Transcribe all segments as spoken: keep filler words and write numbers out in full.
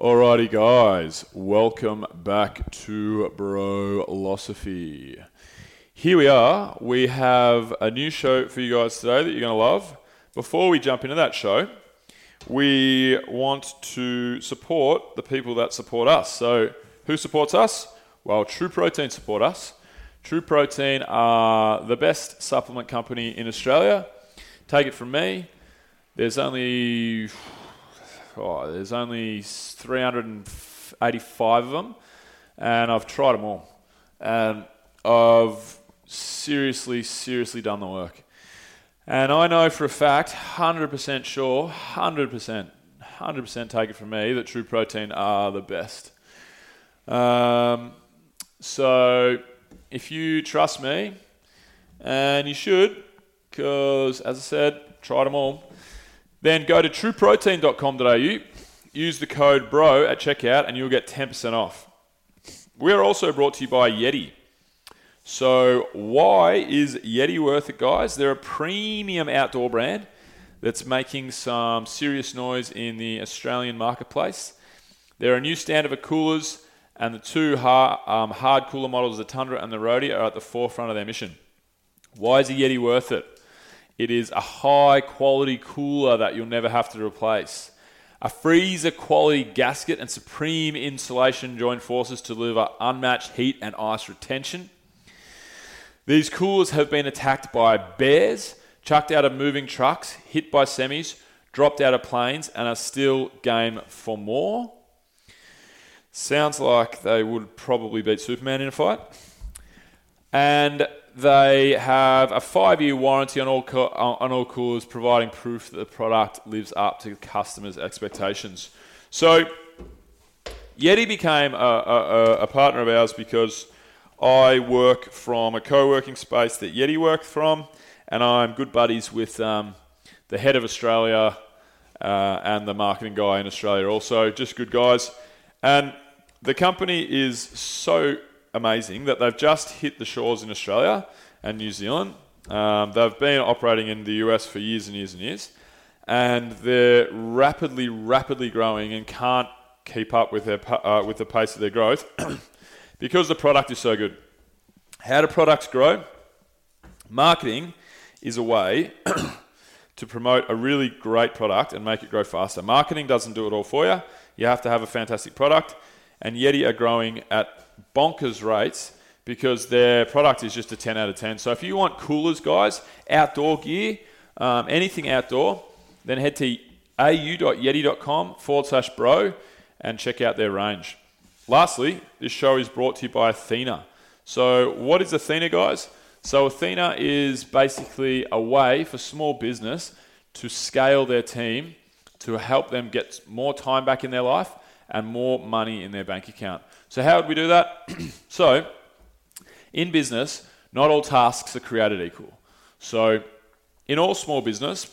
Alrighty guys, welcome back to Brolosophy. Here we are, we have a new show for you guys today that you're going to love. Before we jump into that show, we want to support the people that support us. So who supports us? Well, True Protein support us. True Protein are the best supplement company in Australia. Take it from me, there's only... Oh, there's only three hundred eighty-five of them, and I've tried them all, and I've seriously, seriously done the work. And I know for a fact, one hundred percent sure, one hundred percent, one hundred percent take it from me, that True Protein are the best. Um, so if you trust me, and you should, because as I said, tried them all. Then go to true protein dot com dot a u, use the code BRO at checkout, and you'll get ten percent off. We're also brought to you by Yeti. So why is Yeti worth it, guys? They're a premium outdoor brand that's making some serious noise in the Australian marketplace. They're a new standard of coolers, and the two hard, um, hard cooler models, the Tundra and the Rhodey, are at the forefront of their mission. Why is a Yeti worth it? It is a high-quality cooler that you'll never have to replace. A freezer-quality gasket and supreme insulation join forces to deliver unmatched heat and ice retention. These coolers have been attacked by bears, chucked out of moving trucks, hit by semis, dropped out of planes, and are still game for more. Sounds like they would probably beat Superman in a fight. And they have a five-year warranty on all co- on all coolers, providing proof that the product lives up to the customers' expectations. So, Yeti became a, a, a partner of ours because I work from a co-working space that Yeti worked from, and I'm good buddies with um, the head of Australia uh, and the marketing guy in Australia also. Just good guys. And the company is so amazing that they've just hit the shores in Australia and New Zealand. Um, they've been operating in the U S for years and years and years, and they're rapidly, rapidly growing and can't keep up with their uh, with the pace of their growth because the product is so good. How do products grow? Marketing is a way to promote a really great product and make it grow faster. Marketing doesn't do it all for you. You have to have a fantastic product, and Yeti are growing at bonkers rates because their product is just a ten out of ten. So if you want coolers, guys, outdoor gear, um, anything outdoor, then head to a u dot yeti dot com forward slash bro and check out their range. Lastly, this show is brought to you by Athyna. So what is Athyna, guys? So Athyna is basically a way for small business to scale their team to help them get more time back in their life and more money in their bank account. So how would we do that? So, in business, not all tasks are created equal. So, in all small business,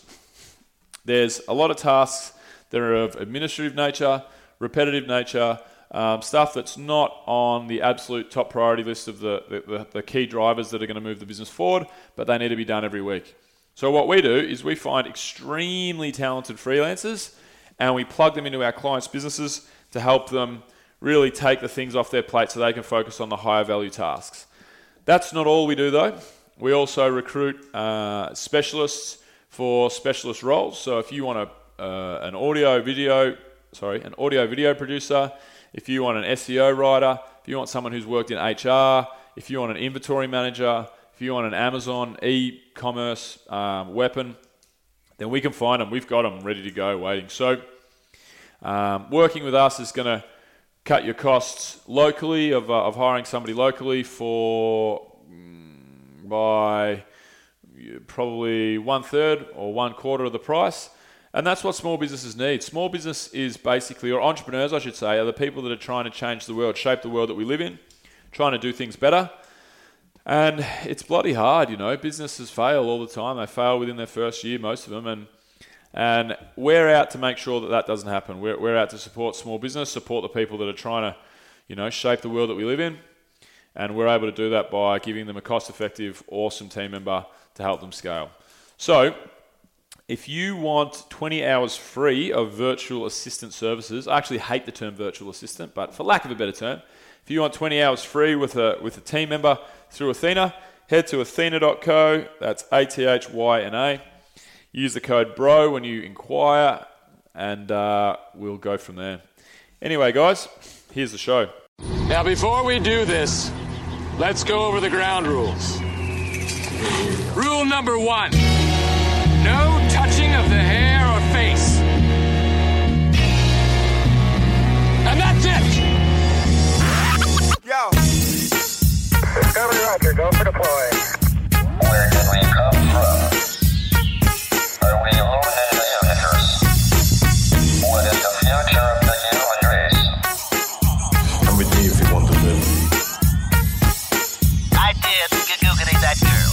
there's a lot of tasks that are of administrative nature, repetitive nature, um, stuff that's not on the absolute top priority list of the, the, the key drivers that are going to move the business forward, but they need to be done every week. So what we do is we find extremely talented freelancers and we plug them into our clients' businesses to help them really take the things off their plate so they can focus on the higher value tasks. That's not all we do though. We also recruit uh, specialists for specialist roles. So if you want a, uh, an audio video, sorry, an audio video producer, if you want an S E O writer, if you want someone who's worked in H R, if you want an inventory manager, if you want an Amazon e-commerce um, weapon, then we can find them. We've got them ready to go waiting. So um, working with us is going to cut your costs locally of, uh, of hiring somebody locally for mm, by probably one third or one quarter of the price. And that's what small businesses need. Small business is basically, or entrepreneurs I should say, are the people that are trying to change the world, shape the world that we live in, trying to do things better. And it's bloody hard, you know. Businesses fail all the time. They fail within their first year, most of them. And And we're out to make sure that that doesn't happen. We're, we're out to support small business, support the people that are trying to, you know, shape the world that we live in. And we're able to do that by giving them a cost-effective, awesome team member to help them scale. So If you want twenty hours free of virtual assistant services, I actually hate the term virtual assistant, but for lack of a better term, if you want twenty hours free with a with a team member through Athyna, head to athyna dot co, that's A T H Y N A. Use the code BRO when you inquire, and uh, we'll go from there. Anyway, guys, here's the show. Now, before we do this, let's go over the ground rules. Rule number one. No touching of the hair or face. And that's it! Yo! Discovery Roger, go for deploy. Where did we come from? Are we alone in the universe? What is the future of the human race? Come with me if you want to live. I did. Googly that girl.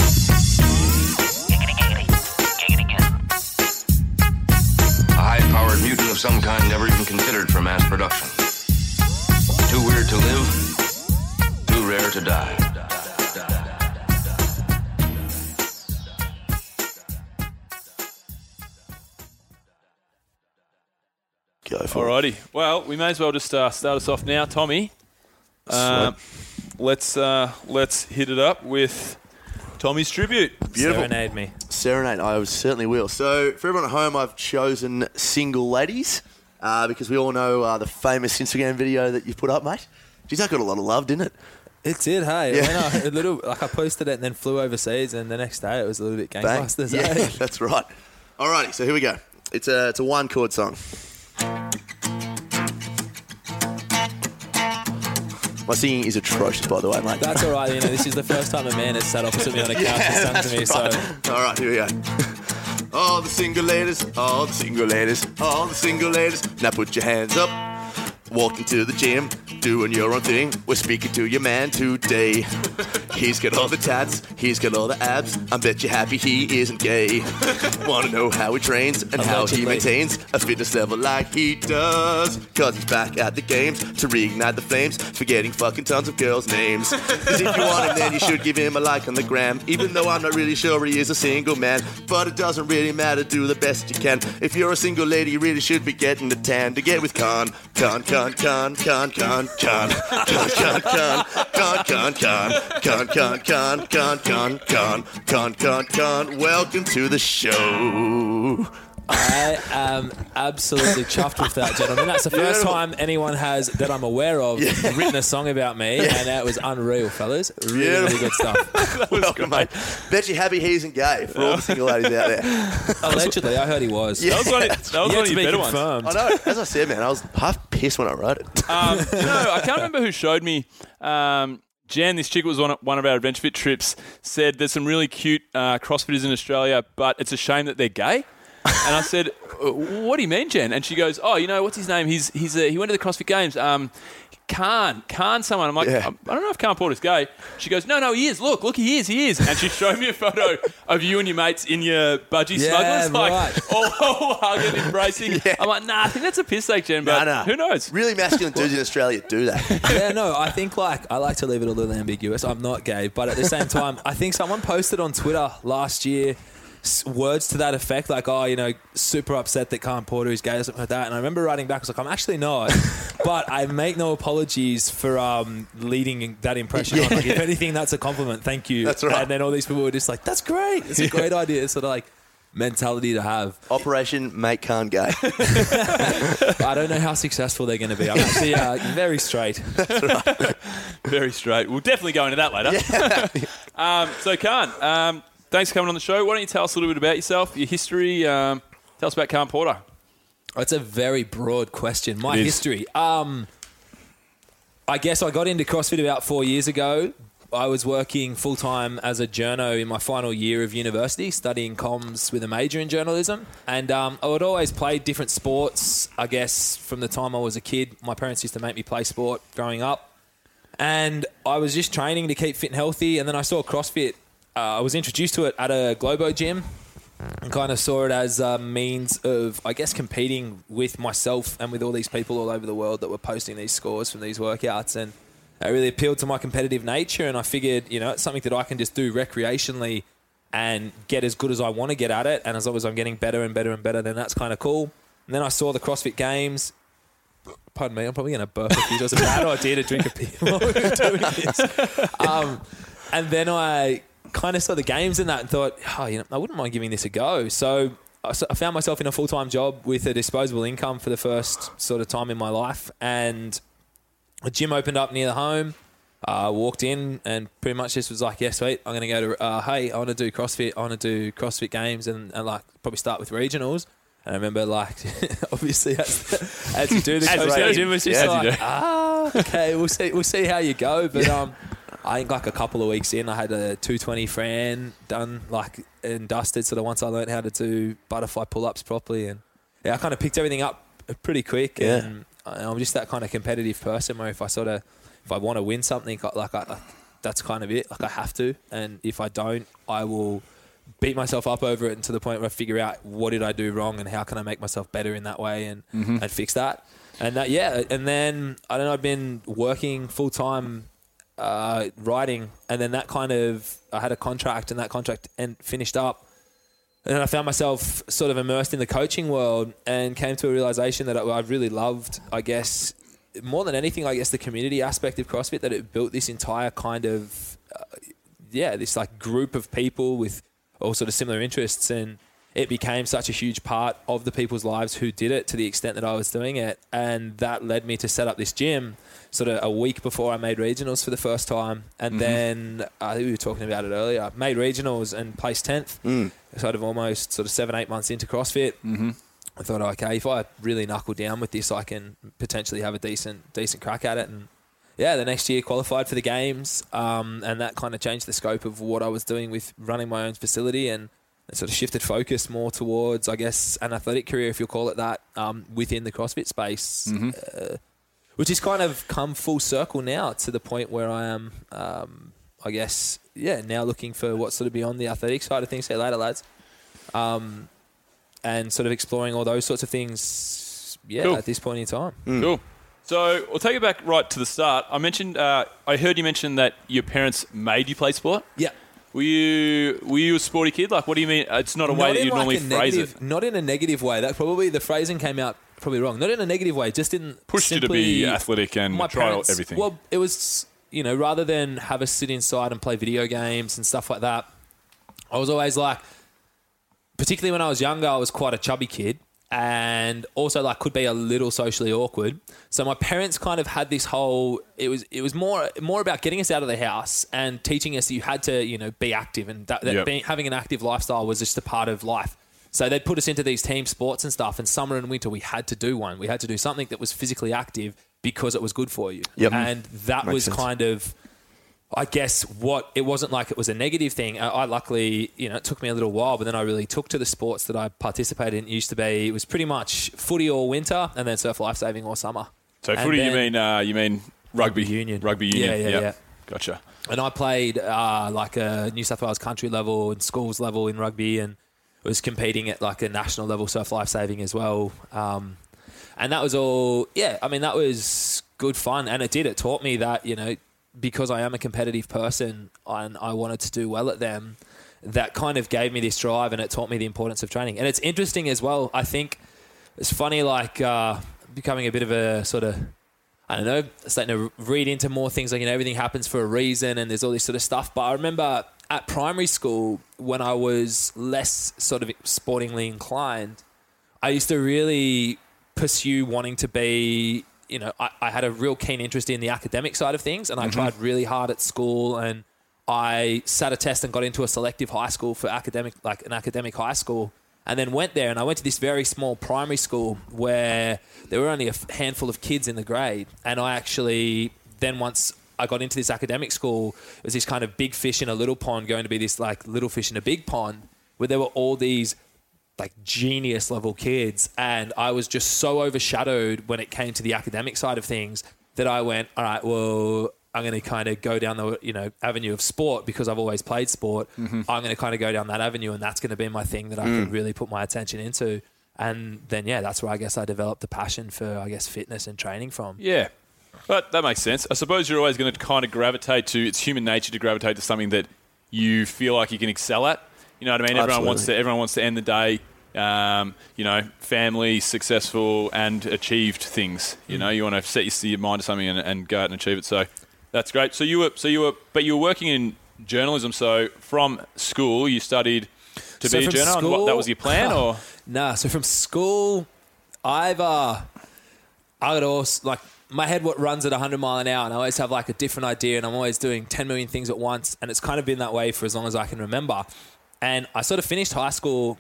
High-powered mutant of some kind never even considered for mass production. Too weird to live, too rare to die. Go for Alrighty. It. Well, we may as well just uh, start us off now, Tommy. Uh, let's uh, let's hit it up with Tommy's tribute. Beautiful. Serenade me. Serenade, I certainly will. So, for everyone at home, I've chosen Single Ladies uh, because we all know uh, the famous Instagram video that you put up, mate. Geez, that got a lot of love, didn't it? It did, hey. Yeah. I, a little, like I posted it and then flew overseas, and the next day it was a little bit gangbusters. Yeah, eh? That's right. Alrighty, so here we go. It's a, it's a one chord song. My singing is atrocious, by the way, mate. That's all right, you know, this is the first time a man has sat opposite me on a couch yeah, and sung to me, right. so... All right, here we go. All the single ladies, all the single ladies, all the single ladies. Now put your hands up, walking to the gym, doing your own thing. We're speaking to your man today. He's got all the tats, he's got all the abs. I bet you're happy he isn't gay. Want to know how he trains and Allegedly. how he maintains a fitness level like he does. Cause he's back at the games to reignite the flames, forgetting fucking tons of girls' names. Cause if you want him, then you should give him a like on the gram. Even though I'm not really sure he is a single man, but it doesn't really matter, do the best you can. If you're a single lady, you really should be getting a tan. To get with Khan, Khan, Khan, Khan, Khan, Khan, Khan, Khan, Khan, Khan, Khan, Khan, Khan, Khan. Con, con, con, con, con, con, con, con. Welcome to the show. I am absolutely chuffed with that, gentlemen. That's the first time anyone has, that I'm aware of, yeah. written a song about me, yeah. and that was unreal, fellas. Really, yeah. really good stuff. That was Welcome, good, mate. Bet you happy he isn't gay for all the single ladies out there. Allegedly, I heard he was. Yeah. That was one of, that was one of your be better confirmed. ones. I know. As I said, man, I was half pissed when I wrote it. Um, you know, I can't remember who showed me... Um, Jen, this chick was on one of our Adventure Fit trips, said there's some really cute uh, CrossFitters in Australia, but it's a shame that they're gay. And I said, what do you mean, Jen? And she goes, oh, you know, what's his name? He's he's a, he went to the CrossFit Games. Um, Khan, Khan someone. I'm like, yeah. I don't know if Khan Porter's gay. She goes, no, no, he is. Look, look, he is, he is. And she showed me a photo of you and your mates in your budgie yeah, smugglers, like right. all, all hugging, embracing. Yeah. I'm like, nah, I think that's a piss take, Jen, but nah, nah. who knows? Really masculine dudes in Australia do that. Yeah, no, I think like, I like to leave it a little ambiguous. I'm not gay, but at the same time, I think someone posted on Twitter last year words to that effect, like, oh, you know, super upset that Khan Porter is gay or something like that. And I remember writing back, I was like, I'm actually not, but I make no apologies for um, leading that impression yeah. on. Like, if anything, that's a compliment. Thank you. That's right. And then all these people were just like, that's great. It's a yeah. great idea. It's sort of like mentality to have. Operation Make Khan Gay. I don't know how successful they're going to be. I'm actually uh, very straight. That's right. Very straight. We'll definitely go into that later. Yeah. um, so, Khan, um, thanks for coming on the show. Why don't you tell us a little bit about yourself, your history? Um, tell us about Khan Porter. That's a very broad question. My history. Um, I guess I got into CrossFit about four years ago. I was working full-time as a journo in my final year of university, studying comms with a major in journalism. And um, I would always play different sports, I guess, from the time I was a kid. My parents used to make me play sport growing up. And I was just training to keep fit and healthy. And then I saw CrossFit. Uh, I was introduced to it at a Globo gym and kind of saw it as a means of, I guess, competing with myself and with all these people all over the world that were posting these scores from these workouts. And it really appealed to my competitive nature. And I figured, you know, it's something that I can just do recreationally and get as good as I want to get at it. And as long as I'm getting better and better and better, then that's kind of cool. And then I saw the CrossFit Games. Pardon me, I'm probably going to burp a few. It was a bad idea to drink a beer while we were doing this. Um, and then I kind of saw the games in that and thought, oh, you know, I wouldn't mind giving this a go. So I found myself in a full-time job with a disposable income for the first sort of time in my life. And a gym opened up near the home. I uh, walked in and pretty much just was like, yeah, sweet. I'm going to go to, uh, hey, I want to do CrossFit. I want to do CrossFit Games and, and like probably start with regionals. And I remember, like, obviously, as, as you do the coach at the gym, it's just yeah, like, ah, okay, we'll see, we'll see how you go. But yeah. um, I think like a couple of weeks in, I had a two twenty Fran done, like, and dusted. Sort of once I learned how to do butterfly pull-ups properly, and yeah, I kind of picked everything up pretty quick. Yeah. And I'm just that kind of competitive person where if I sort of, if I want to win something, like, I, like that's kind of it. Like, I have to, and if I don't, I will beat myself up over it, and to the point where I figure out what did I do wrong and how can I make myself better in that way and, mm-hmm. and fix that. And that, yeah. And then I don't know, I've been working full time, uh, writing. And then that kind of, I had a contract and that contract and finished up. And then I found myself sort of immersed in the coaching world and came to a realization that I, I really loved, I guess, more than anything, I guess the community aspect of CrossFit, that it built this entire kind of, uh, yeah, this like group of people with all sort of similar interests, and it became such a huge part of the people's lives who did it to the extent that I was doing it. And that led me to set up this gym sort of a week before I made regionals for the first time. And mm-hmm. then I think we were talking about it earlier, I made regionals and placed tenth, mm. sort of almost sort of seven, eight months into CrossFit. Mm-hmm. I thought, okay, if I really knuckle down with this, I can potentially have a decent, decent crack at it. And yeah, the next year qualified for the games, um, and that kind of changed the scope of what I was doing with running my own facility, and, and sort of shifted focus more towards, I guess, an athletic career, if you'll call it that, um, within the CrossFit space, mm-hmm. uh, which has kind of come full circle now to the point where I am, um, I guess, yeah, now looking for what's sort of beyond the athletic side of things. See you later, lads. Um, and sort of exploring all those sorts of things, yeah, cool. at this point in time. Mm. Cool. So we'll take it back right to the start. I mentioned, uh, I heard you mention that your parents made you play sport. Yeah. Were you were you a sporty kid? Like, what do you mean? It's not a way that you normally phrase it. Not in a negative way. That probably the phrasing came out probably wrong. Not in a negative way. Just didn't push you to be athletic and try everything. Well, it was, you know, rather than have us sit inside and play video games and stuff like that, I was always like, particularly when I was younger, I was quite a chubby kid. And also, like, could be a little socially awkward. So my parents kind of had this whole, it was it was more more about getting us out of the house and teaching us that you had to, you know, be active, and that, that yep. being, having an active lifestyle was just a part of life. So they'd put us into these team sports and stuff, and summer and winter we had to do one. We had to do something that was physically active because it was good for you. Yep. And that Makes was sense. kind of, I guess, what it wasn't like it was a negative thing. I, I luckily, you know, it took me a little while, but then I really took to the sports that I participated in. It used to be, it was pretty much footy all winter and then surf lifesaving all summer. So and footy, then, you mean uh, you mean rugby union? Rugby union, yeah, yeah, yep. yeah. Gotcha. And I played uh, like a New South Wales country level and schools level in rugby, and was competing at like a national level surf lifesaving as well. Um, and that was all, yeah. I mean, that was good fun, and it did. It taught me that, you know, because I am a competitive person and I wanted to do well at them, that kind of gave me this drive, and it taught me the importance of training. And it's interesting as well. I think it's funny, like uh, becoming a bit of a sort of, I don't know, starting to read into more things, like, you know, everything happens for a reason and there's all this sort of stuff. But I remember at primary school, when I was less sort of sportingly inclined, I used to really pursue wanting to be, you know, I, I had a real keen interest in the academic side of things, and I mm-hmm. tried really hard at school, and I sat a test and got into a selective high school for academic, like an academic high school, and then went there, and I went to this very small primary school where there were only a handful of kids in the grade. And I actually then, once I got into this academic school, it was this kind of big fish in a little pond going to be this like little fish in a big pond, where there were all these like genius level kids, and I was just so overshadowed when it came to the academic side of things that I went, all right, well, I'm going to kind of go down the, you know, avenue of sport, because I've always played sport. Mm-hmm. I'm going to kind of go down that avenue, and that's going to be my thing that I mm. can really put my attention into. And then, yeah, that's where I guess I developed the passion for, I guess, fitness and training from. Yeah, but that makes sense. I suppose you're always going to kind of gravitate to, it's human nature to gravitate to something that you feel like you can excel at. You know what I mean? Everyone Absolutely. wants to. Everyone wants to end the day. Um, you know, family, successful, and achieved things. You mm. know, you want to set your, your mind to something and, and go out and achieve it. So that's great. So you were, so you were, but you were working in journalism. So from school, you studied to so be a journalist. School, what, that was your plan, uh, or nah? So from school, I've uh, I would also like my head what runs at a hundred mile an hour, and I always have like a different idea, and I'm always doing ten million things at once, and it's kind of been that way for as long as I can remember. And I sort of finished high school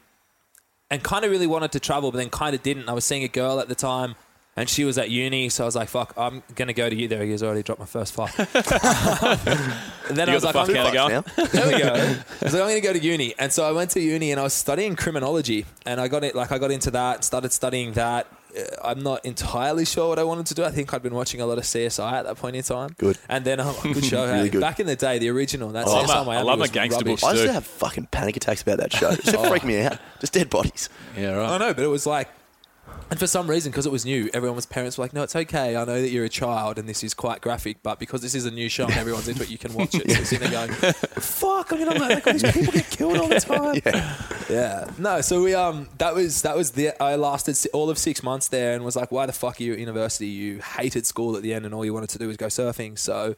and kind of really wanted to travel, but then kind of didn't. I was seeing a girl at the time and she was at uni. So I was like, fuck, I'm going to go to you. There he is, already dropped my first fuck. And then you I was like, I'm going to go. There we go. I was like, I'm going to go to uni. And so I went to uni and I was studying criminology, and I got it. Like I got into that, started studying that. I'm not entirely sure what I wanted to do. I think I'd been watching a lot of C S I at that point in time. Good. And then, oh, good show. Really good. Back in the day, the original. That's oh, C S I Miami. I love my gangster books too. I used to have fucking panic attacks about that show. It used to oh. freak me out. Just dead bodies. Yeah, right. I know, but it was like, and for some reason, because it was new, everyone's parents were like, no, it's okay. I know that you're a child and this is quite graphic, but because this is a new show and everyone's into it, you can watch it. So you're sitting there going, fuck, I mean, I'm like, all these people get killed all the time. Yeah. yeah. No, so we, um, that was, that was the, I lasted all of six months there and was like, why the fuck are you at university? You hated school at the end and all you wanted to do was go surfing. So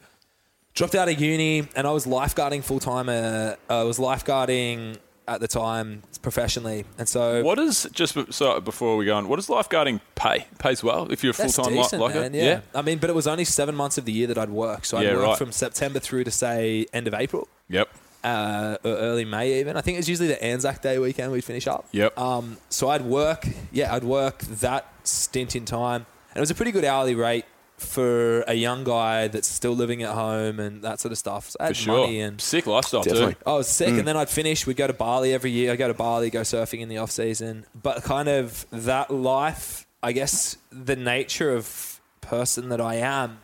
dropped out of uni and I was lifeguarding full time. Uh, I was lifeguarding at the time professionally. And so what is just so before we go on, what does lifeguarding pay? It pays well if you're a full-time lifeguard. Yeah. yeah. I mean, but it was only seven months of the year that I'd work. So I yeah, worked right. from September through to say end of April. Yep. Uh, or early May even. I think it's usually the Anzac Day weekend we'd finish up. Yep. Um, so I'd work, yeah, I'd work that stint in time. And it was a pretty good hourly rate for a young guy that's still living at home and that sort of stuff. So I had for sure. money and sick lifestyle definitely. too. I was sick mm. and then I'd finish. We'd go to Bali every year. I'd go to Bali, go surfing in the off season. But kind of that life, I guess the nature of person that I am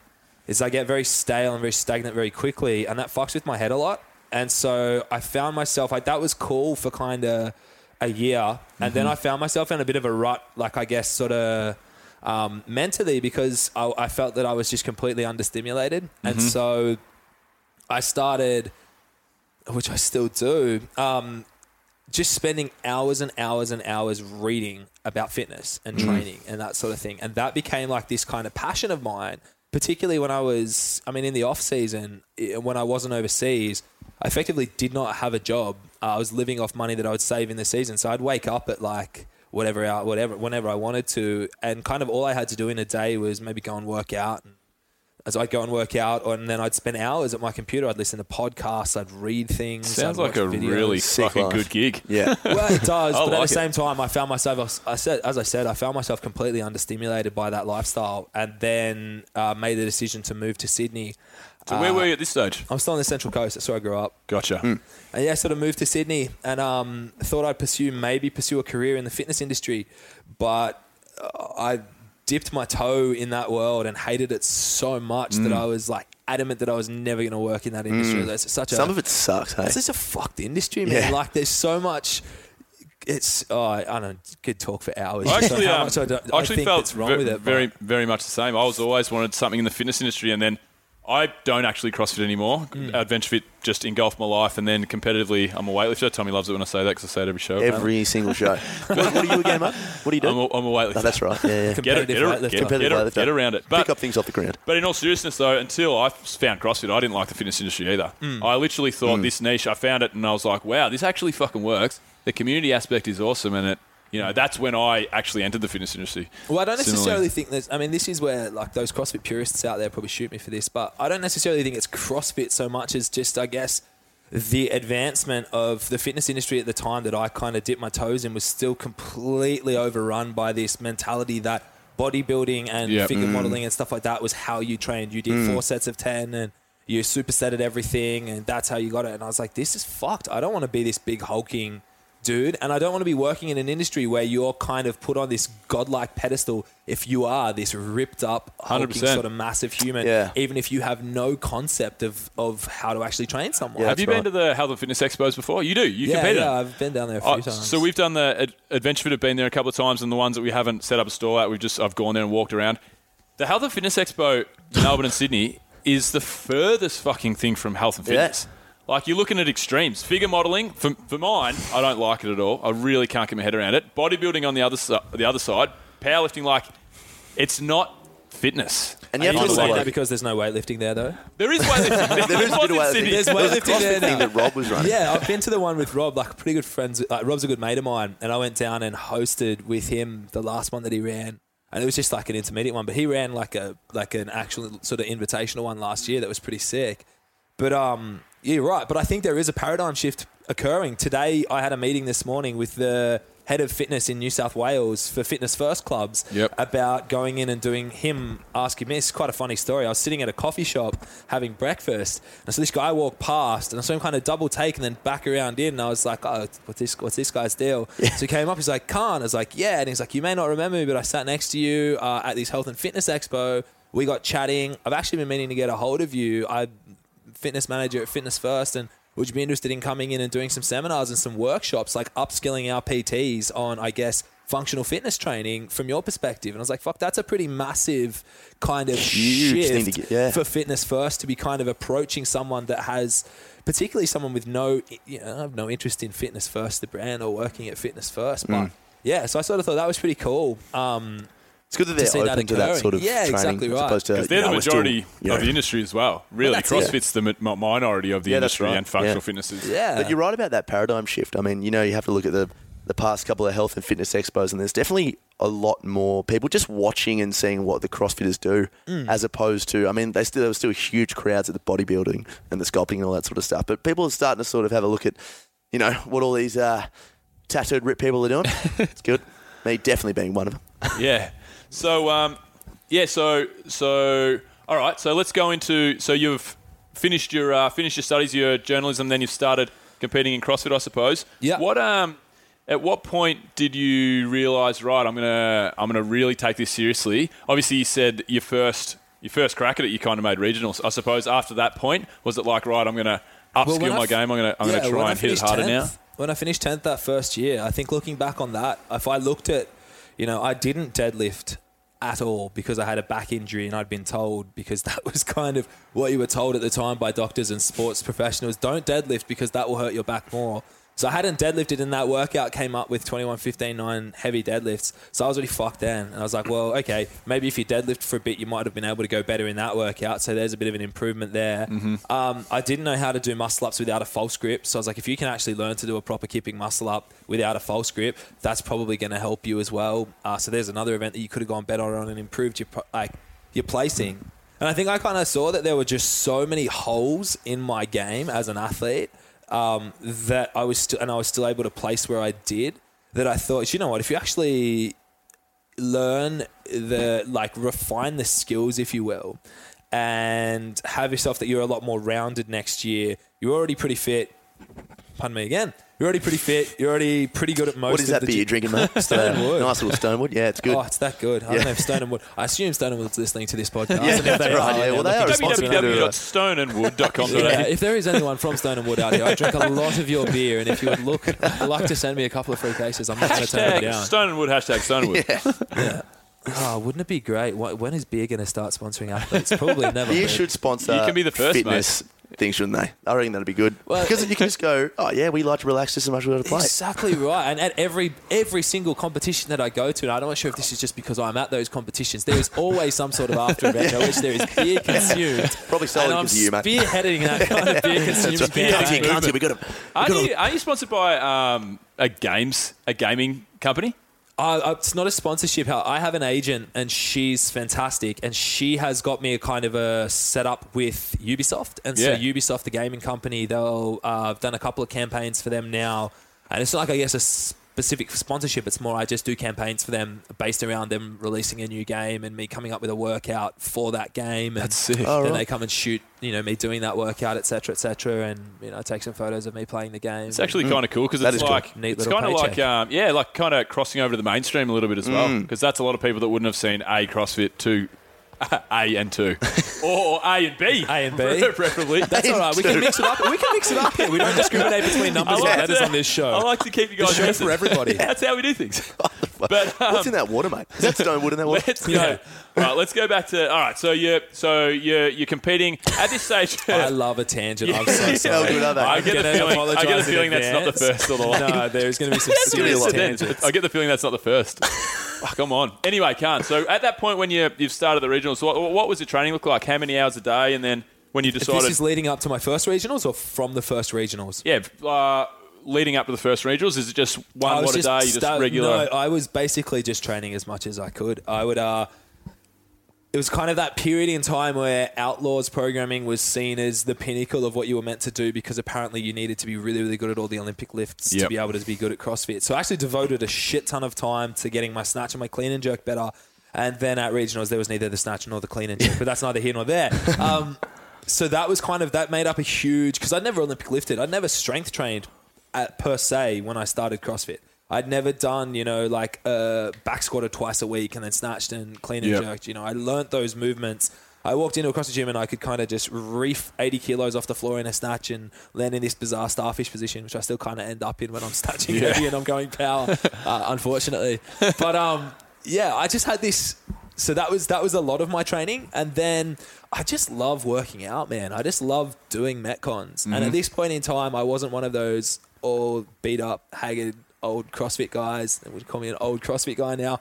is I get very stale and very stagnant very quickly, and that fucks with my head a lot. And so I found myself, like that was cool for kind of a year. Mm-hmm. And then I found myself in a bit of a rut, like I guess sort of... Um, mentally, because I, I felt that I was just completely understimulated. Mm-hmm. And so I started, which I still do, um, just spending hours and hours and hours reading about fitness and mm. training and that sort of thing. And that became like this kind of passion of mine, particularly when I was, I mean, in the off season, when I wasn't overseas, I effectively did not have a job. Uh, I was living off money that I would save in the season. So I'd wake up at like, whatever out, whatever, whenever I wanted to. And kind of all I had to do in a day was maybe go and work out. And as I'd go and work out, and then I'd spend hours at my computer. I'd listen to podcasts. I'd read things. Sounds like a videos. really fucking good gig. Yeah. Well, it does. but like at the it. same time, I found myself, I said, as I said, I found myself completely understimulated by that lifestyle, and then uh, made the decision to move to Sydney. So uh, where were you at this stage? I'm still on the Central Coast. That's where I grew up. Gotcha. Mm. And yeah, I sort of moved to Sydney and um, thought I'd pursue, maybe pursue a career in the fitness industry. But I dipped my toe in that world and hated it so much mm. that I was like adamant that I was never going to work in that industry. Mm. That's such a, Some of it sucks, hey? It's just a fucked industry, man. Yeah. Like there's so much... It's, oh, I don't know, could talk for hours. I actually, so um, much I don't, I actually I think felt it's wrong ve- with it, very, very much the same. I was always wanted something in the fitness industry, and then... I don't actually CrossFit anymore. Mm. AdventureFit just engulfed my life, and then competitively, I'm a weightlifter. Tommy loves it when I say that because I say it every show. Every apparently. single show. what, what are you again, mate? What do you do? I'm a, I'm a weightlifter. No, that's right. Yeah, yeah. Competitive get, it, get, it, get, it, get around it. But, pick up things off the ground. But in all seriousness, though, until I found CrossFit, I didn't like the fitness industry either. Mm. I literally thought mm. this niche. I found it, and I was like, wow, this actually fucking works. The community aspect is awesome, and it. You know, that's when I actually entered the fitness industry. Well, I don't necessarily Similarly. think there's... I mean, this is where like those CrossFit purists out there probably shoot me for this, but I don't necessarily think it's CrossFit so much as just, I guess, the advancement of the fitness industry at the time that I kind of dipped my toes in was still completely overrun by this mentality that bodybuilding and yep. figure mm. modeling and stuff like that was how you trained. You did mm. four sets of ten and you supersetted everything and that's how you got it. And I was like, this is fucked. I don't want to be this big hulking... dude, and I don't want to be working in an industry where you're kind of put on this godlike pedestal if you are this ripped up, hulking sort of massive human, yeah. even if you have no concept of, of how to actually train someone. Yeah, have you right. been to the Health and Fitness Expos before? You do. You yeah, competed. Yeah, I've been down there a few oh, times. So we've done the Ad- AdventureFit have been there a couple of times, and the ones that we haven't set up a store at, we've just I've gone there and walked around. The Health and Fitness Expo, Melbourne and Sydney, is the furthest fucking thing from health and fitness. Yeah. Like, you're looking at extremes. Figure modelling, for, for mine, I don't like it at all. I really can't get my head around it. Bodybuilding on the other, so- the other side. Powerlifting, like, it's not fitness. And you have to say that because there's no weightlifting there, though. There is weightlifting. there is a bit of weightlifting. There's weightlifting there. Now. That Rob was running. Yeah, I've been to the one with Rob. Like, pretty good friends. With, like, Rob's a good mate of mine, and I went down and hosted with him the last one that he ran, and it was just like an intermediate one. But he ran like a like an actual sort of invitational one last year that was pretty sick. But um, yeah, you're right. But I think there is a paradigm shift occurring today. I had a meeting this morning with the head of fitness in New South Wales for Fitness First clubs yep. about going in and doing him ask him. It's quite a funny story. I was sitting at a coffee shop having breakfast, and so this guy walked past, and I saw him kind of double take and then back around in, and I was like, oh, what's this, what's this guy's deal? Yeah. So he came up, he's like, Khan. I was like, yeah. And he's like, you may not remember me, but I sat next to you uh, at this health and fitness expo. We got chatting. I've actually been meaning to get a hold of you. I'm fitness manager at Fitness First, and would you be interested in coming in and doing some seminars and some workshops, like upskilling our P Ts on, I guess, functional fitness training from your perspective? And I was like, fuck, that's a pretty massive kind of huge shift thing to get, yeah. for Fitness First to be kind of approaching someone that has, particularly someone with no, you know, I have no interest in Fitness First, the brand, or working at Fitness First. But mm. yeah, so I sort of thought that was pretty cool. Um, It's good that they're to open that to that sort of yeah, training. Exactly right. Because they're the know, majority still, you know, of the industry as well. Really, well, CrossFit's it. the minority of the yeah, industry right. and functional yeah. fitnesses. Yeah. But you're right about that paradigm shift. I mean, you know, you have to look at the, the past couple of health and fitness expos, and there's definitely a lot more people just watching and seeing what the CrossFitters do mm. as opposed to, I mean, they still, there were still huge crowds at the bodybuilding and the sculpting and all that sort of stuff. But people are starting to sort of have a look at, you know, what all these uh, tattooed ripped people are doing. It's good. Me definitely being one of them. Yeah. So, um, yeah, so, so, all right, so let's go into, so you've finished your, uh, finished your studies, your journalism, then you've started competing in CrossFit, I suppose. Yeah. What, um, at what point did you realize, right, I'm going to, I'm going to really take this seriously? Obviously you said your first, your first crack at it, you kind of made regionals. I suppose after that point, was it like, right, I'm going to upskill well, my f- game. I'm going to, I'm yeah, going to try and hit it harder tenth, now. When I finished tenth that first year, I think looking back on that, if I looked at, you know, I didn't deadlift at all because I had a back injury, and I'd been told, because that was kind of what you were told at the time by doctors and sports professionals, don't deadlift because that will hurt your back more. So I hadn't deadlifted, and that workout came up with twenty-one, fifteen, nine heavy deadlifts. So I was already fucked then. And I was like, well, okay, maybe if you deadlift for a bit, you might have been able to go better in that workout. So there's a bit of an improvement there. Mm-hmm. Um, I didn't know how to do muscle-ups without a false grip. So I was like, if you can actually learn to do a proper kipping muscle-up without a false grip, that's probably going to help you as well. Uh, so there's another event that you could have gone better on and improved your pro- like your placing. And I think I kind of saw that there were just so many holes in my game as an athlete. Um, that I was still, and I was still able to place where I did, that I thought, you know what, if you actually learn the, like refine the skills, if you will, and have yourself that you're a lot more rounded next year, you're already pretty fit. Pardon me again. You're already pretty fit. You're already pretty good at most of the... What is that beer you're drinking, mate? Stone and Wood. Nice little Stone and Wood. Yeah, it's good. Oh, it's that good. I yeah. don't know if Stone and Wood... I assume Stone and Wood's listening to this podcast. Yeah, that's they right. Are, yeah. Well, they are responsible. w w w dot stone and wood dot com Yeah, if there is anyone from Stone and Wood out here, I drink a lot of your beer, and if you would look, like to send me a couple of free cases, I'm not going to turn it down. Stone and Wood, hashtag Stone and Wood. Yeah. yeah. Oh, wouldn't it be great? When is beer going to start sponsoring athletes? Probably never. Beer should sponsor... You can be the first, fitness. Mate. Things, shouldn't they? I reckon that'd be good. Well, because you can just go, oh, yeah, we like to relax just as much as we like to play. Exactly right. And at every every single competition that I go to, and I'm not sure if this is just because I'm at those competitions, there is always some sort of after event yeah. in which there is beer consumed. Yeah. Probably solely because of you, mate. Spearheading that kind of beer consuming campaign. Right. Yeah, aren't, aren't you sponsored by um, a games, a gaming company? Uh, it's not a sponsorship. I have an agent, and she's fantastic, and she has got me a kind of a setup with Ubisoft. And yeah. so Ubisoft, the gaming company, they'll uh, I've done a couple of campaigns for them now, and it's not like, I guess, a specific sponsorship. It's more I just do campaigns for them based around them releasing a new game and me coming up with a workout for that game. And that's sick. Then oh, right. they come and shoot, you know, me doing that workout, et cetera, et cetera, and you know, I take some photos of me playing the game. It's actually kind of cool because it's like, cool. it's kind of like, um, yeah, like kind of crossing over to the mainstream a little bit as mm. well, because that's a lot of people that wouldn't have seen A, CrossFit, two, A and two, or A and B, A and B, preferably. That's all right. We can mix it up. We can mix it up here. We don't discriminate between numbers like and letters to, on this show. I like to keep you guys. The show for everybody. That's how we do things. Kotler. But, um, what's in that water, mate? Is that Stone Wood in that water? Let's go. Yeah. All right, let's go back to... All right, so you're, so you're, you're competing. At this stage... I love a tangent. Yeah. I'm so sorry. How good are they? I get, the feeling, I get the feeling that's not the first or the last. No, there's going to be some serious tangents. I get the feeling that's not the first. Oh, come on. Anyway, Khan, so at that point when you, you've started the regionals, what, what was your training look like? How many hours a day? And then when you decided... If this is leading up to my first regionals or from the first regionals? Yeah, uh... leading up to the first regionals, is it just one watt a day? You just stu- regular? No, I was basically just training as much as I could. I would. Uh, it was kind of that period in time where Outlaws programming was seen as the pinnacle of what you were meant to do, because apparently you needed to be really, really good at all the Olympic lifts yep. to be able to be good at CrossFit. So I actually devoted a shit ton of time to getting my snatch and my clean and jerk better. And then at regionals, there was neither the snatch nor the clean and jerk, but that's neither here nor there. Um, so that was kind of that made up a huge because I'd never Olympic lifted, I'd never strength trained. At, per se, when I started CrossFit, I'd never done, you know, like uh, back squatted twice a week and then snatched and clean and yep. jerked. You know, I learnt those movements. I walked into a CrossFit gym and I could kind of just reef eighty kilos off the floor in a snatch and land in this bizarre starfish position, which I still kind of end up in when I'm snatching yeah. heavy and I'm going power, uh, unfortunately. But um, yeah, I just had this. So that was that was a lot of my training, and then I just love working out, man. I just love doing metcons, mm-hmm. and at this point in time, I wasn't one of those. All beat up, haggard old CrossFit guys. They would call me an old CrossFit guy now.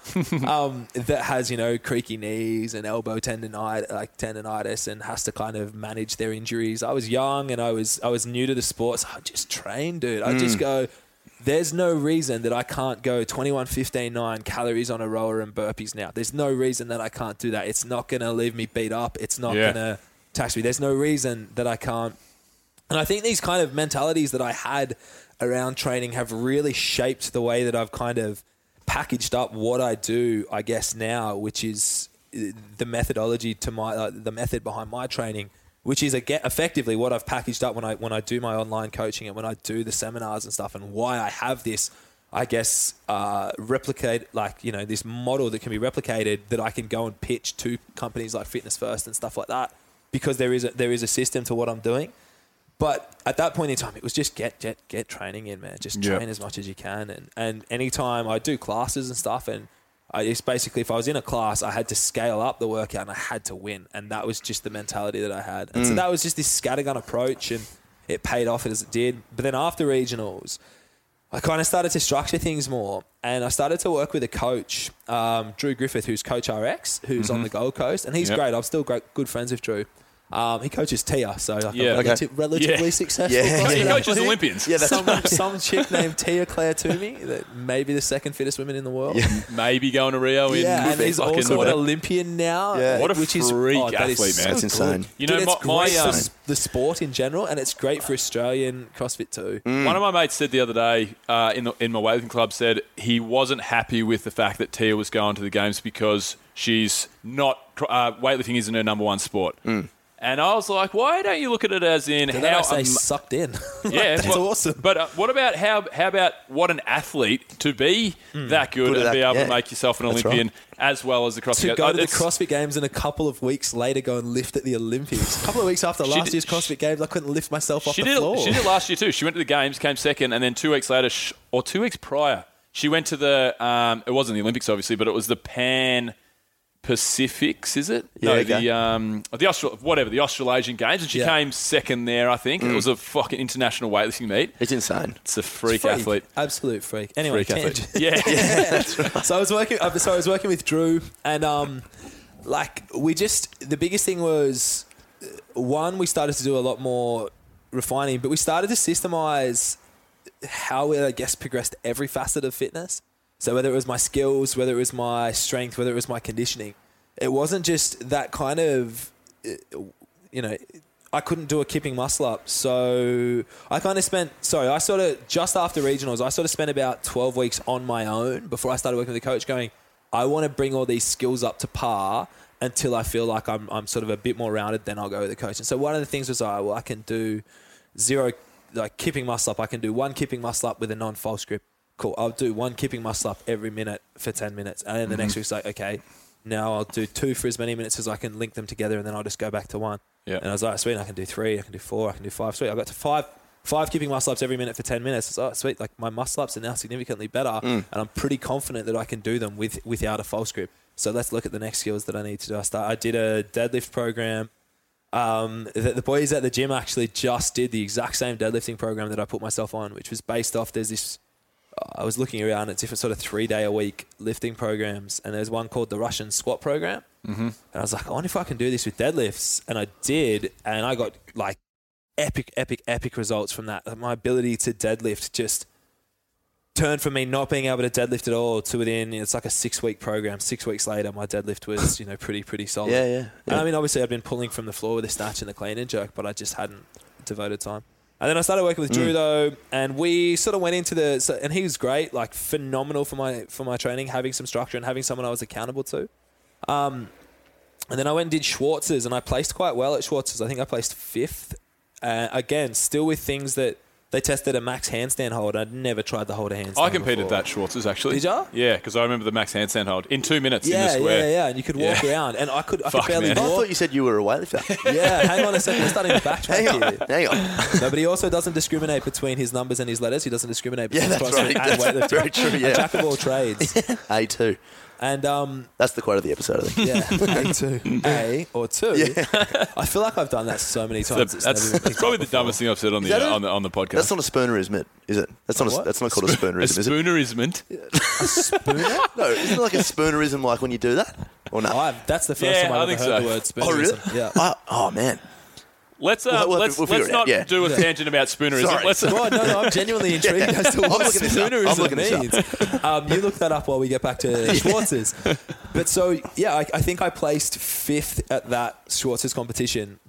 um, that has, you know, creaky knees and elbow tendonitis, like tendonitis, and has to kind of manage their injuries. I was young and I was I was new to the sports. I just train, dude. I mm. just go. There's no reason that I can't go twenty-one, fifteen, nine calories on a rower and burpees now. There's no reason that I can't do that. It's not gonna leave me beat up. It's not yeah. gonna tax me. There's no reason that I can't. And I think these kind of mentalities that I had around training have really shaped the way that I've kind of packaged up what I do, I guess now, which is the methodology to my, uh, the method behind my training, which is again, effectively what I've packaged up when I, when I do my online coaching and when I do the seminars and stuff, and why I have this, I guess, uh, replicate like, you know, this model that can be replicated that I can go and pitch to companies like Fitness First and stuff like that, because there is a, there is a system to what I'm doing. But at that point in time, it was just get get get training in, man. Just train yep. as much as you can. And, and any time I do classes and stuff, and I just basically, if I was in a class, I had to scale up the workout and I had to win. And that was just the mentality that I had. And mm. so that was just this scattergun approach, and it paid off as it did. But then after regionals, I kind of started to structure things more. And I started to work with a coach, um, Drew Griffith, who's Coach R X, who's mm-hmm. on the Gold Coast. And he's yep. great. I'm still great, good friends with Drew. Um, he coaches Tia, so like yeah, a relative, okay. relatively yeah. successful. Yeah. He coaches Olympians. Yeah, that's some, some chick named Tia Claire Toomey, that maybe the second fittest woman in the world. Yeah. Maybe going to Rio. In yeah, and he's also an Olympian now. Yeah. What a which freak is, oh, athlete, that is man. So that's insane. Good. You know, Dude, my, my um, the sport in general, and it's great for Australian CrossFit too. Mm. One of my mates said the other day uh, in, the, in my weightlifting club, said he wasn't happy with the fact that Tia was going to the games because she's not uh, weightlifting isn't her number one sport. Mm. And I was like, why don't you look at it as in Did how I say um, sucked in? like, yeah, that's well, awesome. But uh, what about how? How about what an athlete to be mm, that good, good and that, be able yeah. to make yourself an that's Olympian right. as well as the CrossFit. To Games. go to the CrossFit Games and a couple of weeks later go and lift at the Olympics. A couple of weeks after last did, year's CrossFit Games, I couldn't lift myself off the did, floor. She did last year too. She went to the Games, came second, and then two weeks later, sh- or two weeks prior, she went to the. Um, it wasn't the Olympics, obviously, but it was the Pan. Pacifics, is it? Yeah, no, okay. the um, the Austral, whatever the Australasian Games, and she yeah. came second there, I think. Mm. It was a fucking international weightlifting meet. It's insane. It's a freak, it's freak. athlete, absolute freak. Anyway, freak athlete. yeah, yeah. That's right. So I was working. So I was working with Drew, and um, like we just the biggest thing was one, we started to do a lot more refining, but we started to systemize how we, I guess, progressed every facet of fitness. So whether it was my skills, whether it was my strength, whether it was my conditioning, it wasn't just that kind of, you know, I couldn't do a kipping muscle up. So I kind of spent, sorry, I sort of, just after regionals, I sort of spent about twelve weeks on my own before I started working with the coach going, I want to bring all these skills up to par until I feel like I'm I'm sort of a bit more rounded, then I'll go with the coach. And so one of the things was, oh, well, I can do zero, like kipping muscle up. I can do one kipping muscle up with a non-false grip. Cool, I'll do one kipping muscle up every minute for ten minutes. And then the mm-hmm. next week's like, okay, now I'll do two for as many minutes as I can link them together, and then I'll just go back to one. Yeah. And I was like, sweet, I can do three, I can do four, I can do five. Sweet, I got to five five kipping muscle ups every minute for ten minutes. It's, oh, sweet. Like my muscle ups are now significantly better mm. and I'm pretty confident that I can do them with without a false grip. So let's look at the next skills that I need to do. I, start, I did a deadlift program. Um, the, the boys at the gym actually just did the exact same deadlifting program that I put myself on, which was based off, there's this, I was looking around at different sort of three day a week lifting programs, and there's one called the Russian squat program. Mm-hmm. And I was like, I wonder if I can do this with deadlifts. And I did. And I got like epic, epic, epic results from that. My ability to deadlift just turned from me not being able to deadlift at all to within, it's like a six week program. Six weeks later, my deadlift was, you know, pretty, pretty solid. Yeah, yeah. yeah. And I mean, obviously I'd been pulling from the floor with a snatch and the clean and jerk, but I just hadn't devoted time. And then I started working with Drew mm. though, and we sort of went into the, so, and he was great, like phenomenal for my, for my training, having some structure and having someone I was accountable to. Um, and then I went and did Schwartz's, and I placed quite well at Schwartz's. I think I placed fifth. Uh, again, still with things that they tested a max handstand hold. I'd never tried to hold a handstand. I competed before. That Schwartz's actually. Did you? Yeah, because I remember the max handstand hold in two minutes yeah, in the square. Yeah, yeah, yeah. And you could walk yeah. around, and I could, I Fuck, could barely man. walk. I thought you said you were a weightlifter. yeah, hang on a second. I'm starting to backtrack Hang on, here. hang on. No, but he also doesn't discriminate between his numbers and his letters. He doesn't discriminate between yeah, that's right. and that's very true. Yeah, jack of all trades. A two. And um, that's the quote of the episode, I think. Yeah, A two, A or two. Yeah. I feel like I've done that so many times. That's, that's, that's probably the dumbest thing I've said on the, uh, on the on the podcast. That's not a spoonerism, is it? That's not. A a, that's not called a spoonerism. A spoonerism. A spooner? No, isn't it like a spoonerism? Like when you do that, or not? Oh, that's the first yeah, time I've I ever heard so. the word spoonerism. Oh really? Yeah. I, oh man. Let's uh, we'll, let's, we'll let's not yeah. do a yeah. tangent about spoonerism. Sorry. Let's no, no, no, I'm genuinely intrigued yeah. as to what spoonerism means. Um, you look that up while we get back to Schwartz's. yeah. But so, yeah, I, I think I placed fifth at that Schwartz's competition.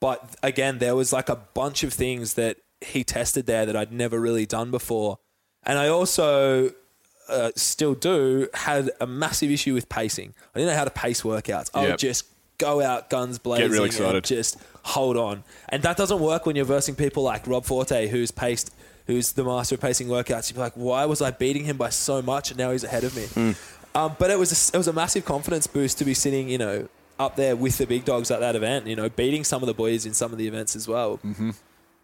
But again, there was like a bunch of things that he tested there that I'd never really done before. And I also... Uh, still do, had a massive issue with pacing. I didn't know how to pace workouts. I yep. would just go out guns blazing Get real excited. and just hold on. And that doesn't work when you're versing people like Rob Forte, who's paced, who's the master of pacing workouts. You'd be like, why was I beating him by so much and now he's ahead of me? Mm. Um, but it was a, it was a massive confidence boost to be sitting, you know, up there with the big dogs at that event, you know, beating some of the boys in some of the events as well. Mm-hmm.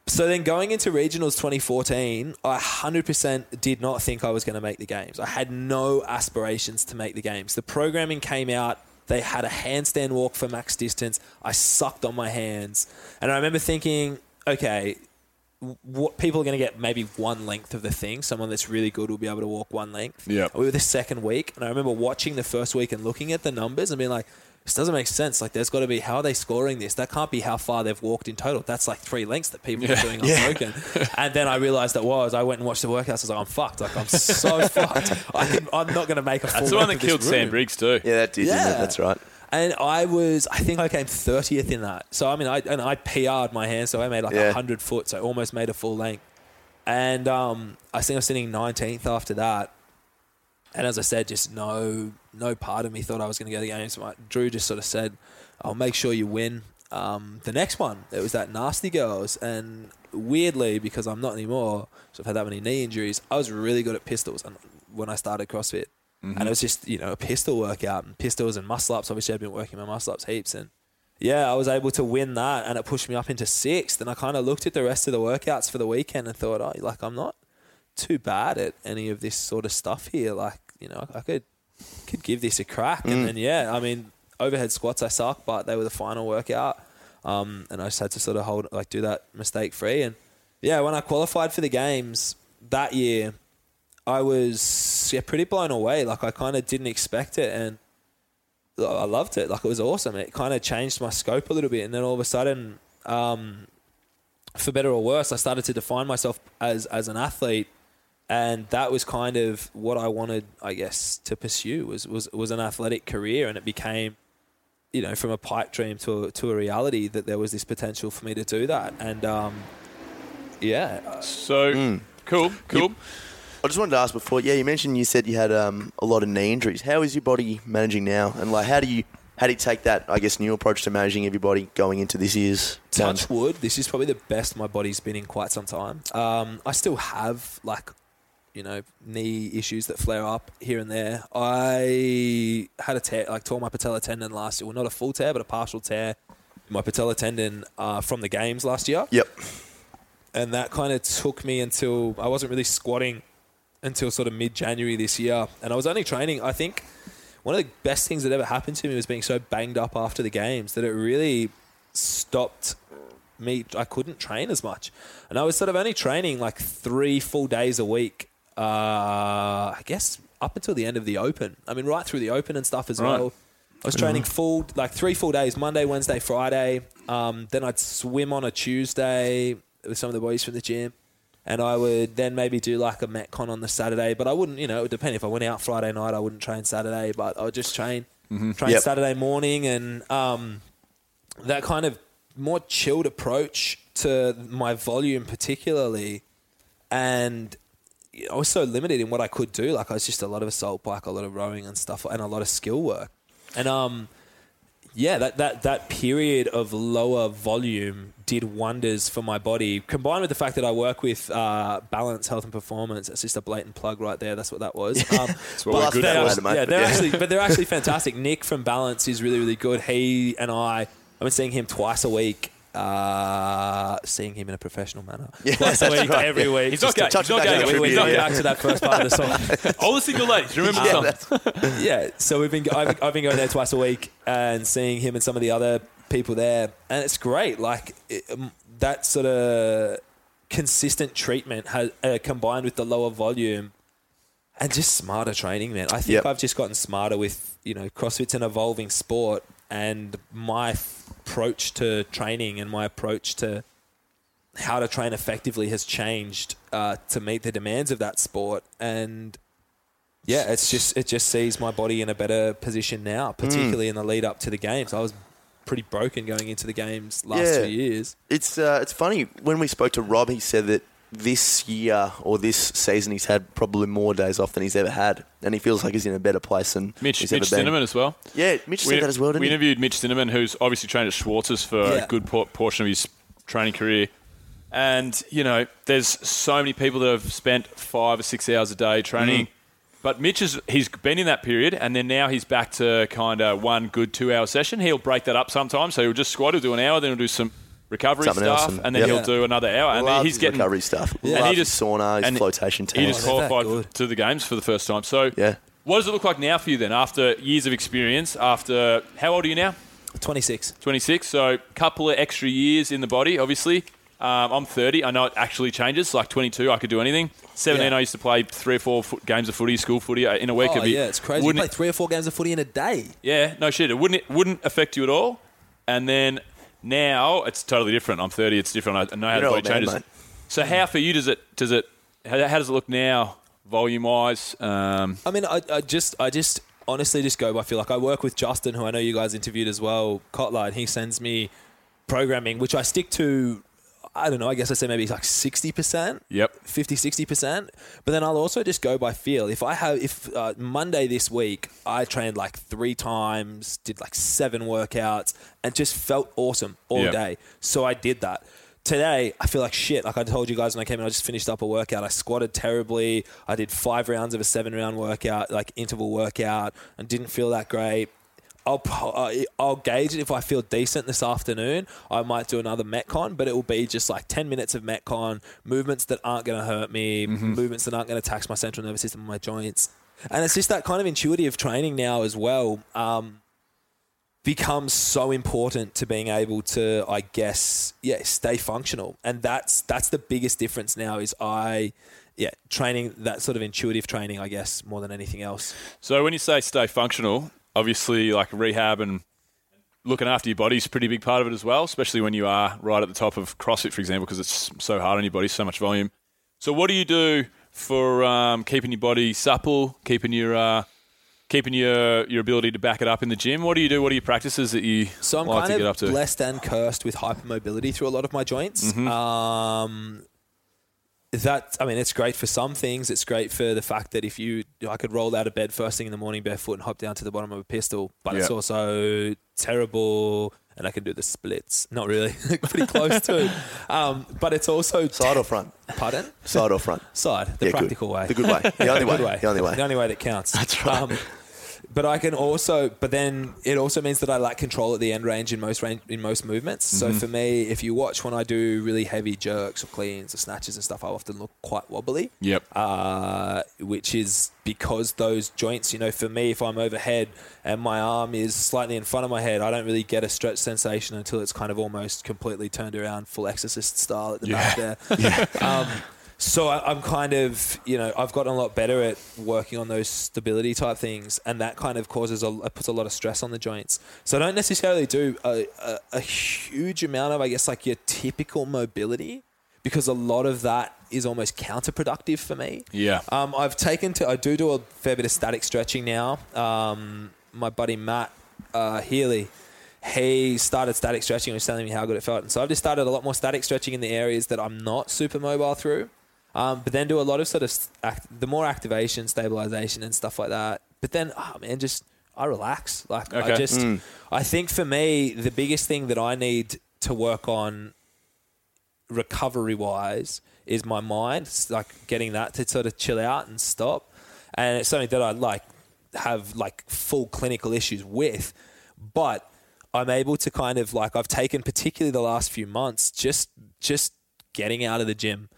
So then going into regionals twenty fourteen, I one hundred percent did not think I was going to make the games. I had no aspirations to make the games. The programming came out. They had a handstand walk for max distance. I sucked on my hands. And I remember thinking, okay, what people are going to get maybe one length of the thing. Someone that's really good will be able to walk one length. Yeah. We were the second week. And I remember watching the first week and looking at the numbers and being like, this doesn't make sense. Like, there's got to be, how are they scoring this? That can't be how far they've walked in total. That's like three lengths that people yeah. are doing unbroken. Yeah. And then I realized that was, I went and watched the workouts. I was like, I'm fucked. Like, I'm so fucked. I can, I'm not going to make a full That's the one that killed Sam Briggs too. Yeah, that did. Yeah. That's right. And I was, I think I came thirtieth in that. So, I mean, I and I P R'd my hand. So, I made like yeah. one hundred foot. So, I almost made a full length. And um, I think I was sitting nineteenth after that. And as I said, just no no part of me thought I was going to go to the games. Drew just sort of said, I'll make sure you win. Um, the next one, it was that Nasty Girls. And weirdly, because I'm not anymore, so I've had that many knee injuries, I was really good at pistols when I started CrossFit. Mm-hmm. And it was just, you know, a pistol workout and pistols and muscle-ups. Obviously, I've been working my muscle-ups heaps. And, yeah, I was able to win that, and it pushed me up into sixth. And I kind of looked at the rest of the workouts for the weekend and thought, oh, like, I'm not too bad at any of this sort of stuff here. Like, you know, I could could give this a crack. Mm. And then, yeah, I mean, overhead squats I suck, but they were the final workout. Um, and I just had to sort of hold, like, do that mistake free. And, yeah, when I qualified for the games that year, I was yeah, pretty blown away. Like, I kind of didn't expect it. And I loved it. Like, it was awesome. It kind of changed my scope a little bit. And then all of a sudden, um, for better or worse, I started to define myself as as an athlete. And that was kind of what I wanted, I guess, to pursue was, was, was an athletic career. And it became, you know, from a pipe dream to a, to a reality that there was this potential for me to do that. And, um, yeah. So, mm. cool, cool. You, I just wanted to ask before, yeah, you mentioned you said you had um, a lot of knee injuries. How is your body managing now? And, like, how do you... How do you take that, I guess, new approach to managing everybody going into this year's Touch time? Wood, this is probably the best my body's been in quite some time. Um, I still have, like, you know, knee issues that flare up here and there. I had a tear, like tore my patella tendon last year. Well, not a full tear, but a partial tear in my patella tendon uh, from the games last year. Yep. And that kind of took me until, I wasn't really squatting until sort of mid-January this year. And I was only training, I think one of the best things that ever happened to me was being so banged up after the games that it really stopped me. I couldn't train as much. And I was sort of only training like three full days a week, uh, I guess up until the end of the Open. I mean, right through the Open and stuff as right. well. I was training full, like three full days, Monday, Wednesday, Friday. Um, then I'd swim on a Tuesday with some of the boys from the gym. And I would then maybe do like a Metcon on the Saturday. But I wouldn't, you know, it would depend. If I went out Friday night, I wouldn't train Saturday. But I would just train, mm-hmm. train yep. Saturday morning. And um, that kind of more chilled approach to my volume particularly. And I was so limited in what I could do. Like I was just a lot of assault bike, a lot of rowing and stuff, and a lot of skill work. And um, yeah, that, that, that period of lower volume did wonders for my body, combined with the fact that I work with uh, Balance Health and Performance. It's just a blatant plug right there. That's what that was. Um, That's what we're good at. Was, yeah, they're yeah. actually, but they're actually fantastic. Nick from Balance is really, really good. He and I, I've been seeing him twice a week. Uh, seeing him in a professional manner. Yeah, Twice a week, right. every yeah. week. He's not, not going to yeah. back to that first part of the song. All the single ladies, remember yeah, the song? yeah, so we've been, I've, I've been going there twice a week and seeing him and some of the other people there. And it's great. Like it, um, that sort of consistent treatment has, uh, combined with the lower volume and just smarter training, man. I think yep. I've just gotten smarter with, you know, CrossFit's an evolving sport. And my approach to training and my approach to how to train effectively has changed uh, to meet the demands of that sport. And yeah, it's just it just sees my body in a better position now, particularly mm. in the lead up to the games. I was pretty broken going into the games last yeah. two years. It's uh, it's funny when we spoke to Rob, he said that this year or this season he's had probably more days off than he's ever had, and he feels like he's in a better place than Mitch, he's Mitch ever been. Cinnamon as well. Yeah, Mitch we, said that as well, didn't we he? We interviewed Mitch Cinnamon, who's obviously trained at Schwartz's for yeah. a good por- portion of his training career. And, you know, there's so many people that have spent five or six hours a day training. Mm. But Mitch, is, he's been in that period, and then now he's back to kind of one good two-hour session. He'll break that up sometimes. So he'll just squat, he'll do an hour, then he'll do some... recovery Something stuff, and, and then yep. he'll do another hour. Loves and he's getting recovery stuff. Loves and he just sauna, his and flotation tank. He just qualified oh, to the games for the first time. So, yeah. what does it look like now for you then? After years of experience, after how old are you now? twenty-six twenty-six So, a couple of extra years in the body. Obviously, um, I'm thirty I know it actually changes. Like twenty-two I could do anything. seventeen yeah. I used to play three or four fo- games of footy, school footy in a week. Oh be, yeah, it's crazy. You play three or four games of footy in a day. Yeah, no shit. It wouldn't it wouldn't affect you at all. And then. Now it's totally different. I'm thirty It's different. I know how the body changes. Mate. So how for you does it? Does it? How, how does it look now, volume wise? Um, I mean, I, I just, I just honestly just go. I feel like I work with Justin, who I know you guys interviewed as well, Kotler, and he sends me programming, which I stick to. I don't know. I guess I say maybe like sixty percent. Yep. fifty, sixty percent But then I'll also just go by feel. If I have, if uh, Monday this week I trained like three times, did like seven workouts, and just felt awesome all yep. day. So I did that. Today I feel like shit. Like I told you guys when I came in, I just finished up a workout. I squatted terribly. I did five rounds of a seven-round workout, like interval workout, and didn't feel that great. I'll I'll gauge it if I feel decent this afternoon. I might do another Metcon, but it will be just like ten minutes of Metcon, movements that aren't going to hurt me, mm-hmm. movements that aren't going to tax my central nervous system and my joints. And it's just that kind of intuitive training now as well um, becomes so important to being able to, I guess, yeah, stay functional. And that's that's the biggest difference now is I... Yeah, training, that sort of intuitive training, I guess, more than anything else. So when you say stay functional... Obviously, like rehab and looking after your body is a pretty big part of it as well, especially when you are right at the top of CrossFit, for example, because it's so hard on your body, so much volume. So what do you do for um, keeping your body supple, keeping your uh, keeping your your ability to back it up in the gym? What do you do? What are your practices that you so I'm like kind to get up to? So I'm blessed and cursed with hypermobility through a lot of my joints. Mm-hmm. Um That I mean, it's great for some things. It's great for the fact that if you, I could roll out of bed first thing in the morning barefoot and hop down to the bottom of a pistol, but yep. it's also terrible. And I can do the splits. Not really, pretty close to. Um, but it's also side or front. Pardon? Side or front? Side. The yeah, practical good. way. The good way. The only way. The only way. The only way that counts. That's right. Um, But I can also, but then it also means that I lack control at the end range in most range, in most movements. Mm-hmm. So for me, if you watch when I do really heavy jerks or cleans or snatches and stuff, I often look quite wobbly. Yep. Uh, which is because those joints, you know, for me, if I'm overhead and my arm is slightly in front of my head, I don't really get a stretch sensation until it's kind of almost completely turned around, full exorcist style at the yeah. back there. Yeah. Um, So I, I'm kind of, you know, I've gotten a lot better at working on those stability type things, and that kind of causes a puts a lot of stress on the joints. So I don't necessarily do a, a, a huge amount of, I guess, like your typical mobility, because a lot of that is almost counterproductive for me. Yeah. Um, I've taken to I do do a fair bit of static stretching now. Um, my buddy Matt uh, Healy. He started static stretching and was telling me how good it felt, and so I've just started a lot more static stretching in the areas that I'm not super mobile through. Um, but then do a lot of sort of act, the more activation, stabilization and stuff like that. But then, oh man, just I relax. Like okay. I just, mm. I think for me, the biggest thing that I need to work on recovery wise is my mind. It's like getting that to sort of chill out and stop. And it's something that I like have like full clinical issues with, but I'm able to kind of like, I've taken particularly the last few months, just, just getting out of the gym.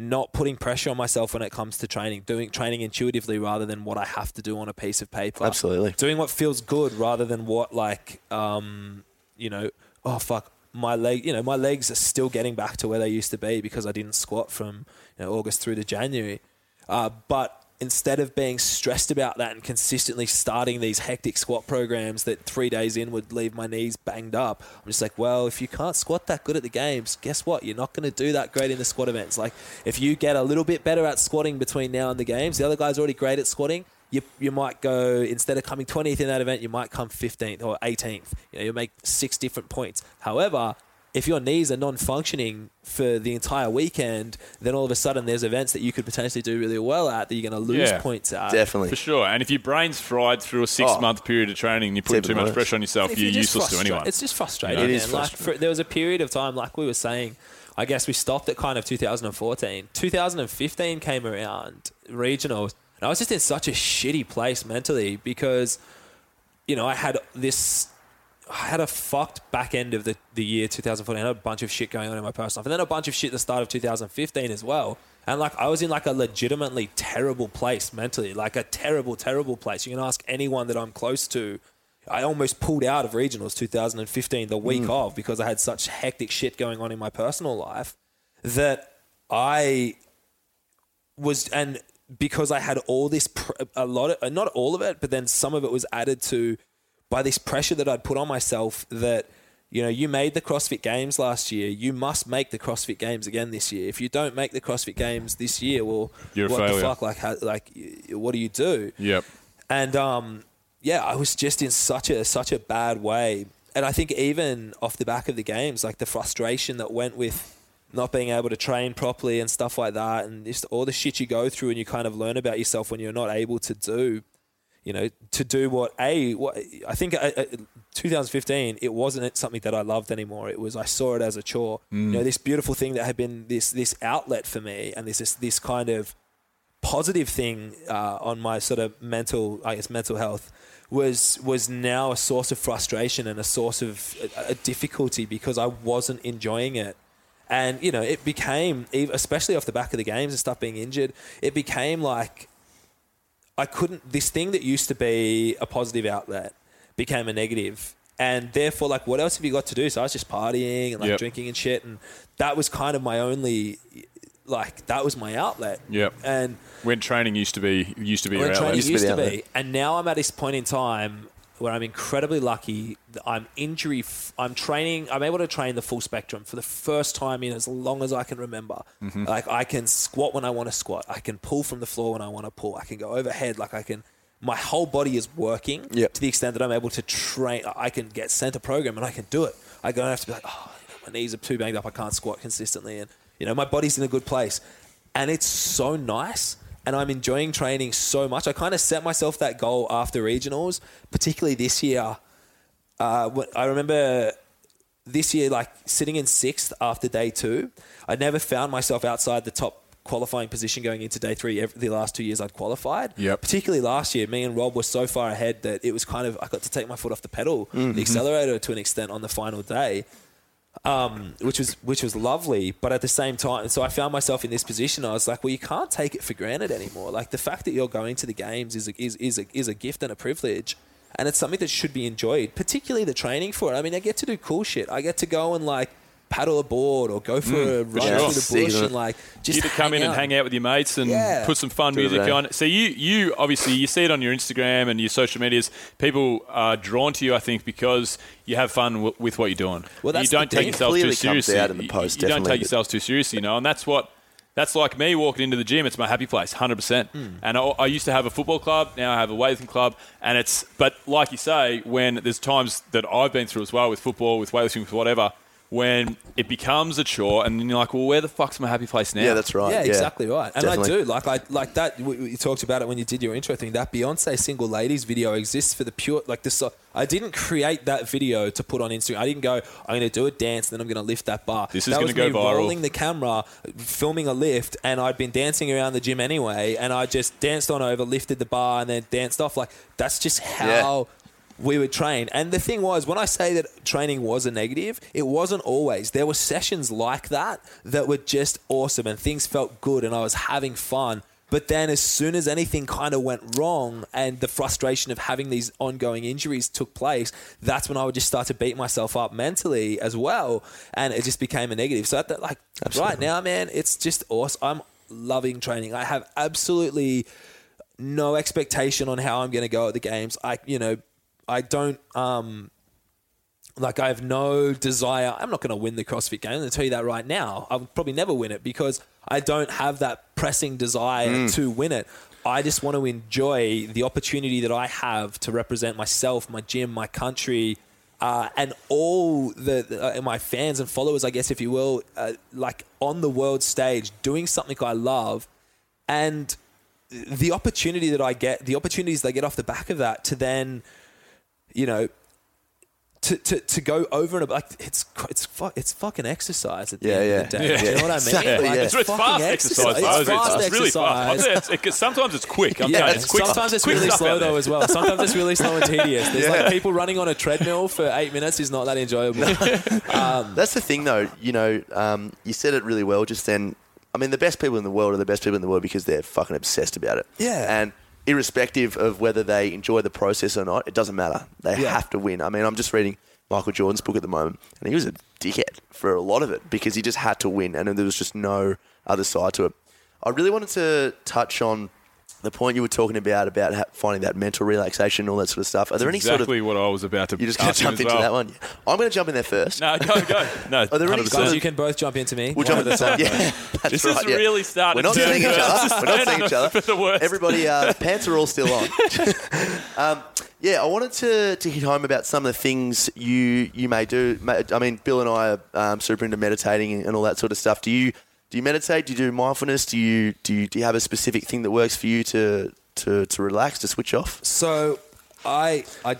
Not putting pressure on myself when it comes to training, doing training intuitively rather than what I have to do on a piece of paper. Absolutely. Doing what feels good rather than what like, um, you know, oh fuck, my leg, you know, my legs are still getting back to where they used to be because I didn't squat from you know, August through to January. Uh, but instead of being stressed about that and consistently starting these hectic squat programs that three days in would leave my knees banged up, I'm just like, well, if you can't squat that good at the games, guess what? You're not going to do that great in the squat events. Like if you get a little bit better at squatting between now and the games, the other guy's already great at squatting. You you might go, instead of coming twentieth in that event, you might come fifteenth or eighteenth. You know, you'll make six different points. However, if your knees are non-functioning for the entire weekend, then all of a sudden there's events that you could potentially do really well at that you're going to lose yeah, points at. Definitely. For sure. And if your brain's fried through a six-month oh, period of training and you're putting too much pressure on yourself, you're, you're useless frustra- to anyone. It's just frustrating. You know? It is frustrating. Like for, there was a period of time, like we were saying, I guess we stopped at kind of two thousand fourteen. two thousand fifteen came around, regionals, and I was just in such a shitty place mentally because, you know, I had this... I had a fucked back end of the, the year twenty fourteen. I had a bunch of shit going on in my personal life. And then a bunch of shit at the start of two thousand fifteen as well. And like I was in like a legitimately terrible place mentally, like a terrible, terrible place. You can ask anyone that I'm close to. I almost pulled out of regionals two thousand fifteen the week mm. of because I had such hectic shit going on in my personal life that I was... And because I had all this, a lot of, not all of it, but then some of it was added to... by this pressure that I'd put on myself that, you know, you made the CrossFit Games last year. You must make the CrossFit Games again this year. If you don't make the CrossFit Games this year, well, You're what the fuck? Like, how, like, what do you do? Yep. And, um, yeah, I was just in such a such a bad way. And I think even off the back of the Games, like the frustration that went with not being able to train properly and stuff like that and just all the shit you go through and you kind of learn about yourself when you're not able to do You know, to do what a what I think uh, twenty fifteen, it wasn't something that I loved anymore. It was I saw it as a chore. Mm. You know, this beautiful thing that had been this this outlet for me, and this this, this kind of positive thing uh, on my sort of mental, I guess, mental health was was now a source of frustration and a source of a, a difficulty because I wasn't enjoying it. And you know, it became, especially off the back of the games and stuff being injured, it became like. I couldn't, this thing that used to be a positive outlet became a negative. And therefore, like, what else have you got to do? So I was just partying and like yep. drinking and shit. And that was kind of my only, like, that was my outlet. Yeah. And when training used to be, used to be your outlet. Used, used to be. To be and now I'm at this point in time where I'm incredibly lucky that I'm injury, f- I'm training, I'm able to train the full spectrum for the first time in as long as I can remember. Mm-hmm. Like I can squat when I want to squat. I can pull from the floor when I want to pull. I can go overhead. Like I can, my whole body is working yep. to the extent that I'm able to train. I can get sent a program and I can do it. I don't have to be like, oh, my knees are too banged up. I can't squat consistently. And you know, my body's in a good place and it's so nice. And I'm enjoying training so much. I kind of set myself that goal after regionals, particularly this year. Uh, I remember this year, like sitting in sixth after day two, I never found myself outside the top qualifying position going into day three. Every, the last two years I'd qualified. Yep. Particularly last year, me and Rob were so far ahead that it was kind of, I got to take my foot off the pedal, mm-hmm. the accelerator to an extent on the final day, um, which was which was lovely. But at the same time, so I found myself in this position. I was like, well, you can't take it for granted anymore. Like the fact that you're going to the games is a, is is a, is a gift and a privilege. And it's something that should be enjoyed, particularly the training for it. I mean, I get to do cool shit. I get to go and like, paddle a board or go for mm, a run yeah. through the bush, and like just you to come in out. and hang out with your mates and yeah. put some fun Do music that. on. So you, you obviously you see it on your Instagram and your social medias. People are drawn to you, I think, because you have fun w- with what you're doing. Well, that's you don't take yourself too seriously. Out in the post, you, you don't take yourself too seriously, you know. And that's what that's like me walking into the gym. It's my happy place, one hundred percent. Mm. And I, I used to have a football club. Now I have a weightlifting club, and it's but like you say, when there's times that I've been through as well with football, with weightlifting, with whatever. When it becomes a chore, and then you're like, well, where the fuck's my happy place now? Yeah, that's right. Yeah, yeah. Exactly right. And Definitely. I do. Like I like that, we, we talked about it when you did your intro thing. That Beyonce Single Ladies video exists for the pure, like this. I didn't create that video to put on Instagram. I didn't go, I'm going to do a dance, and then I'm going to lift that bar. This is going to go viral. That was me rolling the camera, filming a lift, and I'd been dancing around the gym anyway, and I just danced on over, lifted the bar, and then danced off. Like, that's just how... Yeah. We would train. And the thing was, when I say that training was a negative, it wasn't always. There were sessions like that that were just awesome and things felt good and I was having fun. But then as soon as anything kind of went wrong and the frustration of having these ongoing injuries took place, that's when I would just start to beat myself up mentally as well. And it just became a negative. So that, like Absolutely. Right now, man, it's just awesome. I'm loving training. I have absolutely no expectation on how I'm going to go at the games. I, you know, I don't, um, like I have no desire. I'm not going to win the CrossFit Games. I'm going to tell you that right now. I'll probably never win it because I don't have that pressing desire mm. to win it. I just want to enjoy the opportunity that I have to represent myself, my gym, my country, uh, and all the uh, my fans and followers, I guess, if you will, uh, like on the world stage, doing something I love. And the opportunity that I get, the opportunities they get off the back of that to then... You know, to, to, to go over and like it's it's fu- it's fucking exercise at the yeah, end yeah. of the day. Yeah. Do you know what I mean? Exactly, like, yeah. It's, it's fast exercise. It's fast exercise. It's really fast. It, it, sometimes it's quick. I'm yeah, telling you, it's quick. Sometimes it's quick really slow though as well. Sometimes it's really slow and tedious. There's yeah. like people running on a treadmill for eight minutes is not that enjoyable. um, That's the thing though. You know, um, you said it really well just then. I mean, the best people in the world are the best people in the world because they're fucking obsessed about it. Yeah, and. Irrespective of whether they enjoy the process or not, it doesn't matter. They yeah. have to win. I mean, I'm just reading Michael Jordan's book at the moment, and he was a dickhead for a lot of it because he just had to win, and there was just no other side to it. I really wanted to touch on the point you were talking about, about finding that mental relaxation and all that sort of stuff. Are there any exactly sort of... what I was about to You're just going to jump into well. that one? I'm going to jump in there first. No, go, go. No, are there any guys, sort of, you can both jump into me. We'll jump into the same. Yeah, that's this right, is yeah. really starting to... We're not seeing each other. We're not seeing each other. For the worst. Everybody, uh, pants are all still on. um, yeah, I wanted to, to hit home about some of the things you, you may do. I mean, Bill and I are um, super into meditating and all that sort of stuff. Do you... Do you meditate? Do you do mindfulness? Do you do you, do you have a specific thing that works for you to, to, to relax, to switch off? So I I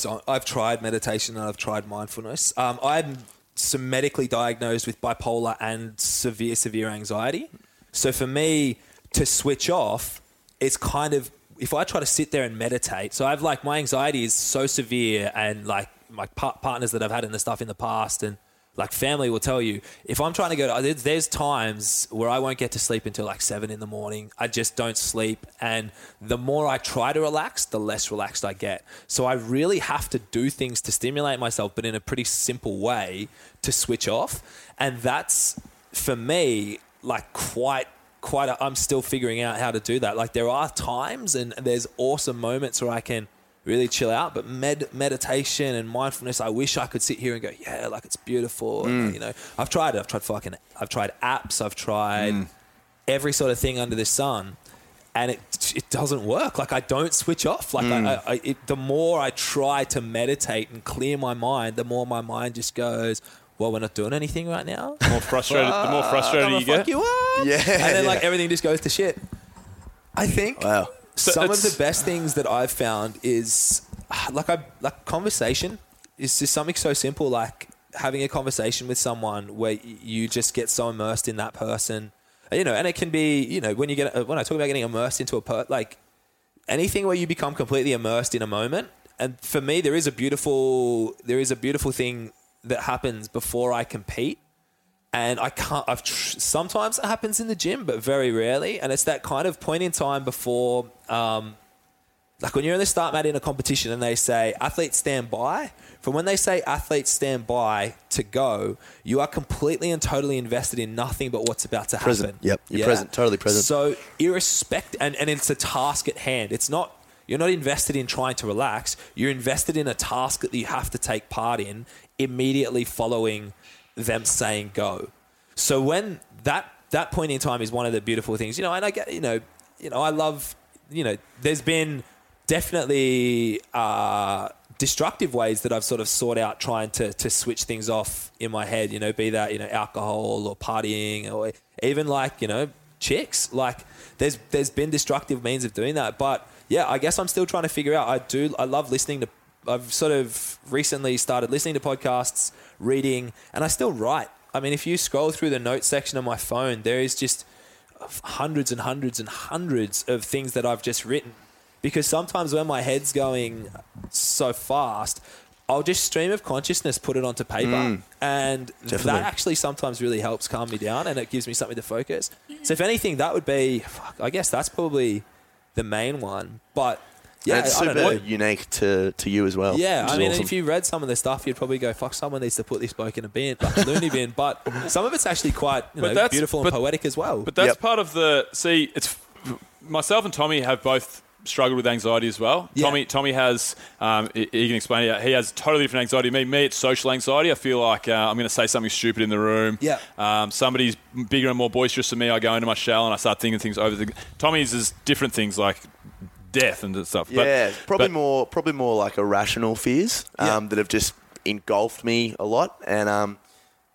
don't, I've tried meditation and I've tried mindfulness. Um, I'm medically diagnosed with bipolar and severe severe anxiety. So for me to switch off, it's kind of if I try to sit there and meditate. So I've like my anxiety is so severe, and like my par- partners that I've had in the stuff in the past and. Like family will tell you, if I'm trying to go to, there's times where I won't get to sleep until like seven in the morning. I just don't sleep. And the more I try to relax, the less relaxed I get. So I really have to do things to stimulate myself, but in a pretty simple way to switch off. And that's for me, like quite, quite, a, I'm still figuring out how to do that. Like there are times and there's awesome moments where I can really chill out, but med meditation and mindfulness, I wish I could sit here and go, yeah, like it's beautiful. Mm. And, you know, I've tried it. I've tried fucking, I've tried apps. I've tried mm. every sort of thing under the sun, and it it doesn't work. Like I don't switch off. Like mm. I, I it, the more I try to meditate and clear my mind, the more my mind just goes, well, we're not doing anything right now. The more frustrated, well, the more frustrated you get. Fuck you up. Yeah, and then yeah. like everything just goes to shit. I think. Wow. So some of the best things that I've found is like I like conversation is just something so simple, like having a conversation with someone where you just get so immersed in that person you know, and it can be, you know, when you get, when I talk about getting immersed into a per, like anything where you become completely immersed in a moment. And for me, there is a beautiful, there is a beautiful thing that happens before I compete. And I can't, I've tr- sometimes it happens in the gym, but very rarely. And it's that kind of point in time before, um, like when you're in the start mat in a competition and they say, athletes stand by, from when they say athletes stand by to go, you are completely and totally invested in nothing but what's about to happen. Present. Yep. You're yeah. present, totally present. So irrespective, and, and it's a task at hand. It's not, you're not invested in trying to relax. You're invested in a task that you have to take part in immediately following them saying go. So when that, that point in time is one of the beautiful things, you know, and I get, you know, you know, I love, you know, there's been definitely uh, destructive ways that I've sort of sought out trying to, to switch things off in my head, you know, be that, you know, alcohol or partying or even like, you know, chicks, like there's, there's been destructive means of doing that. But yeah, I guess I'm still trying to figure out. I do, I love listening to, I've sort of recently started listening to podcasts, reading, and I still write. I mean, if you scroll through the notes section of my phone, there is just hundreds and hundreds and hundreds of things that I've just written. Because sometimes when my head's going so fast, I'll just stream of consciousness, put it onto paper. Mm, and definitely. That actually sometimes really helps calm me down and it gives me something to focus. So if anything, that would be, fuck, I guess that's probably the main one. But yeah, and it's super I don't know. unique to, to you as well. Yeah, I mean, awesome. If you read some of the stuff, you'd probably go, fuck, someone needs to put this bloke in a bin, like a loony bin. But some of it's actually quite you know, beautiful but, and poetic as well. But that's yep. part of the, see, it's myself and Tommy have both struggled with anxiety as well. Yeah. Tommy Tommy has, um, he, he can explain it, he has totally different anxiety. Me, me it's social anxiety. I feel like uh, I'm going to say something stupid in the room. Yeah. Um, somebody's bigger and more boisterous than me, I go into my shell and I start thinking things over. The, Tommy's is different things like death and stuff. Yeah, but, probably but, more probably more like irrational fears um, yeah. that have just engulfed me a lot. And, um,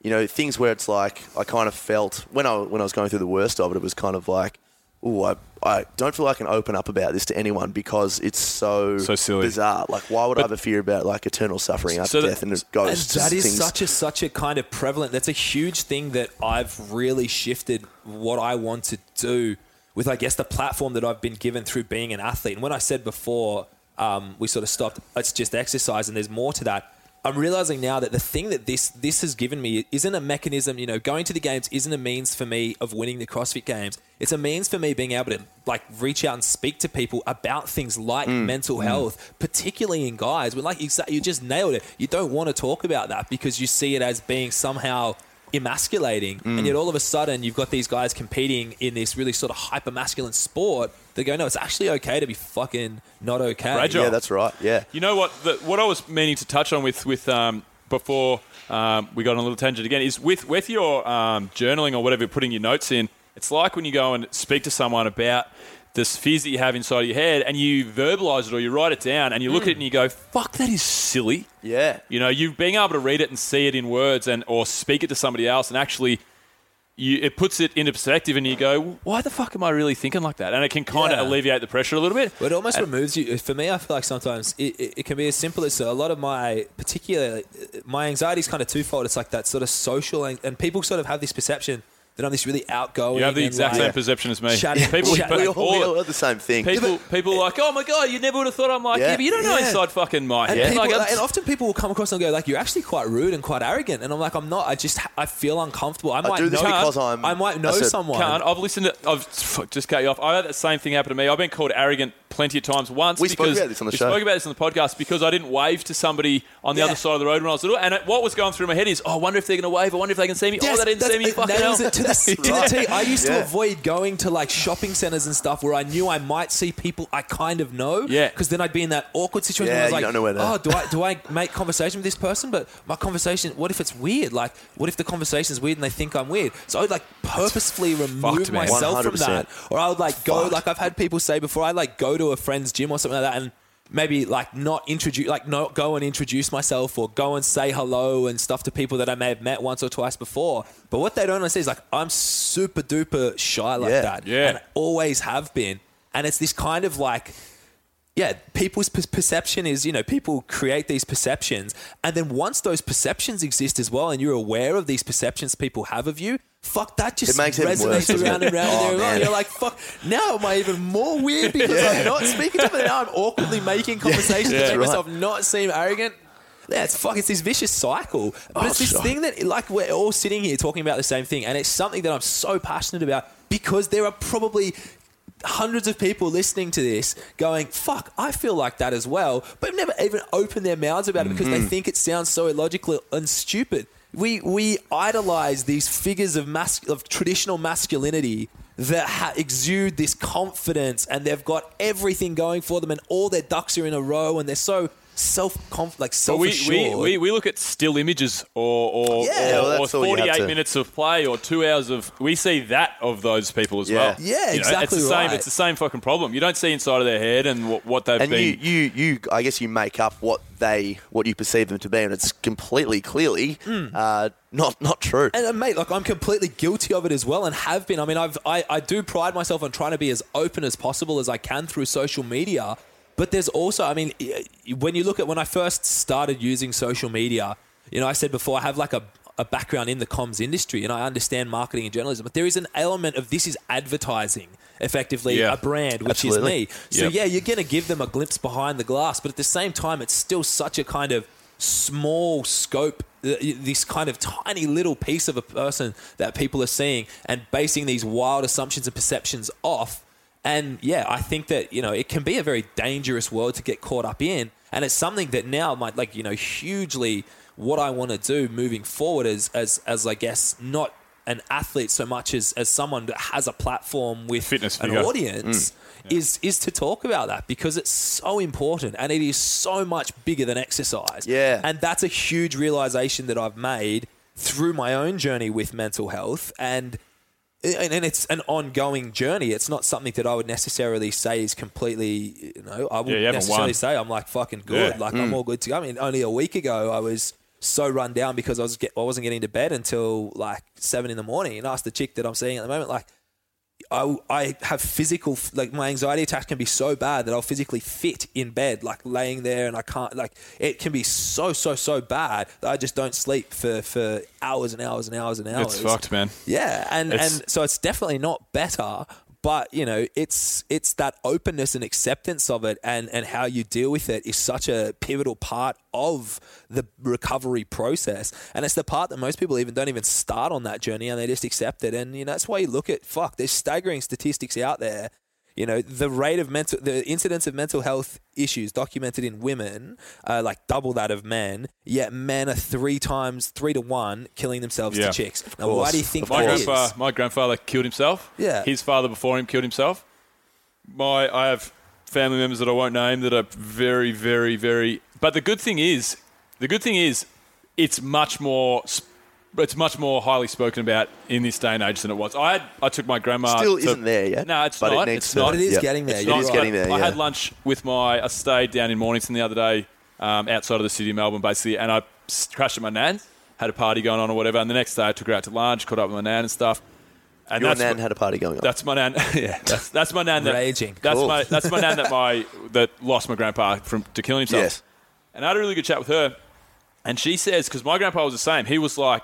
you know, things where it's like I kind of felt, when I when I was going through the worst of it, it was kind of like, ooh, I, I don't feel I can open up about this to anyone because it's so, so silly. Bizarre. Like, why would but, I have a fear about, like, eternal suffering after so death and ghosts? And that is things. such a such a kind of prevalent... That's a huge thing that I've really shifted what I want to do with, I guess, the platform that I've been given through being an athlete. And when I said before um, we sort of stopped, it's just exercise and there's more to that, I'm realizing now that the thing that this this has given me isn't a mechanism, you know, going to the games isn't a means for me of winning the CrossFit Games. It's a means for me being able to, like, reach out and speak to people about things like mm. mental health, mm. particularly in guys. When, like, you just nailed it. You don't want to talk about that because you see it as being somehow... emasculating mm. and yet all of a sudden you've got these guys competing in this really sort of hyper masculine sport. They go, no, it's actually okay to be fucking not okay. Fragile. Yeah, that's right. Yeah. You know what? The, what I was meaning to touch on with with um, before um, we got on a little tangent again is with with your um, journaling or whatever, putting your notes in. It's like when you go and speak to someone about this fears that you have inside your head and you verbalize it or you write it down and you look mm. at it and you go, fuck, that is silly. Yeah. You know, you being able to read it and see it in words and or speak it to somebody else and actually you, it puts it into perspective and you go, why the fuck am I really thinking like that? And it can kind yeah. of alleviate the pressure a little bit. Well, it almost and, removes you. For me, I feel like sometimes it, it, it can be as simple as a lot of my particular, my anxiety is kind of twofold. It's like that sort of social and, and people sort of have this perception that I'm this really outgoing. You have the exact like, same yeah. perception as me. Chatty, people, chatty. We all, all, we all have the same thing. People, yeah, but, people yeah. like, oh my God, you never would have thought. I'm like, yeah, yeah but you don't yeah. know inside fucking my and head. People, like, like, and often people will come across and go, like, you're actually quite rude and quite arrogant. And I'm like, I'm not. I just, I feel uncomfortable. I, I might do this know, because I'm. I might know I said, someone. Can't. I've listened to. I've just cut you off. I had the same thing happen to me. I've been called arrogant plenty of times. Once we because, spoke about this on the we show. We spoke about this on the podcast because I didn't wave to somebody on the yeah. other side of the road when I was little. And what was going through my head is, oh, I wonder if they're going to wave. I wonder if they can see me. Oh, they didn't see me. Fucking hell. Right. I used yeah. to avoid going to like shopping centres and stuff where I knew I might see people I kind of know. Yeah. Because then I'd be in that awkward situation yeah, where I was like, don't know where oh, do I do I make conversation with this person? But my conversation, what if it's weird? Like, what if the conversation's weird and they think I'm weird? So I would like purposefully That's remove fucked, myself one hundred percent. From that. Or I would like go, fucked. Like I've had people say before, I like go to a friend's gym or something like that and maybe like not introduce, like not go and introduce myself or go and say hello and stuff to people that I may have met once or twice before. But what they don't understand is like, I'm super duper shy like yeah, that. Yeah. And I always have been. And it's this kind of like, yeah, people's per- perception is, you know, people create these perceptions. And then once those perceptions exist as well, and you're aware of these perceptions people have of you, fuck, that just it makes resonates worse, around and round oh, and around. You're like, fuck, now am I even more weird because yeah. I'm not speaking to them, and now I'm awkwardly making conversations yeah, yeah, to make right. myself not seem arrogant. Yeah, it's fuck. It's this vicious cycle. But oh, it's this sure. thing that, like, we're all sitting here talking about the same thing, and it's something that I'm so passionate about because there are probably hundreds of people listening to this going, fuck, I feel like that as well, but never even open their mouths about it because mm-hmm. they think it sounds so illogical and stupid. We we idolize these figures of mas- of traditional masculinity that ha- exude this confidence, and they've got everything going for them, and all their ducks are in a row, and they're so self-confident, like self-assured. We, we, we look at still images or or, yeah, or, well, or forty-eight minutes of play or two hours of... We see that of those people as yeah. well. Yeah, you exactly know, it's the same, right. It's the same fucking problem. You don't see inside of their head and w- what they've and been... And you, you, you, I guess you make up what they, what you perceive them to be, and it's completely, clearly mm. uh, not not true. And uh, mate, like, I'm completely guilty of it as well, and have been. I mean, I've, I, I do pride myself on trying to be as open as possible as I can through social media. But there's also, I mean, when you look at when I first started using social media, you know, I said before, I have like a, a background in the comms industry, and I understand marketing and journalism, but there is an element of this is advertising effectively yeah. a brand, which Absolutely. Is me. So yep. yeah, you're going to give them a glimpse behind the glass, but at the same time, it's still such a kind of small scope, this kind of tiny little piece of a person that people are seeing and basing these wild assumptions and perceptions off. And yeah, I think that, you know, it can be a very dangerous world to get caught up in. And it's something that now might, like, you know, hugely what I want to do moving forward is, as, as I guess, not an athlete so much as, as someone that has a platform with Fitness an figure. Audience mm. yeah. is, is to talk about that because it's so important and it is so much bigger than exercise. Yeah. And that's a huge realization that I've made through my own journey with mental health, and And it's an ongoing journey. It's not something that I would necessarily say is completely, you know, I wouldn't yeah, necessarily won. Say I'm like fucking good. Yeah. Like mm. I'm all good to go. I mean, only a week ago I was so run down because I, was get, I wasn't getting to bed until like seven in the morning, and asked the chick that I'm seeing at the moment, like, I, I have physical, like my anxiety attacks can be so bad that I'll physically fit in bed, like laying there, and I can't, like it can be so, so, so bad that I just don't sleep for, for hours and hours and hours and hours. It's fucked, man. Yeah. And, it's- and so it's definitely not better, but you know, it's, it's that openness and acceptance of it, and, and how you deal with it is such a pivotal part of the recovery process. And it's the part that most people even don't even start on that journey, and they just accept it. And you know, that's why you look at, fuck, there's staggering statistics out there. You know, the rate of mental, the incidence of mental health issues documented in women are like double that of men, yet men are three times, three to one, killing themselves yeah. to chicks. Now, why do you think my that grandpa, is? My grandfather killed himself. Yeah. His father before him killed himself. My, I have family members that I won't name that are very, very, very... But the good thing is, the good thing is, it's much more... Sp- It's much more highly spoken about in this day and age than it was. I had, I took my grandma... Still to, isn't there yet. No, it's but not. It it's not. It is yep. getting there. It's it not, is getting there, yeah. I had lunch with my... I stayed down in Mornington the other day um, outside of the city of Melbourne, basically, and I crashed at my nan, had a party going on or whatever, and the next day I took her out to lunch, caught up with my nan and stuff. And Your that's nan what, had a party going on. That's my nan. yeah. That's, that's my nan that... Raging. That's cool. my That's my nan that my that lost my grandpa from to killing himself. Yes. And I had a really good chat with her, and she says... Because my grandpa was the same. He was like...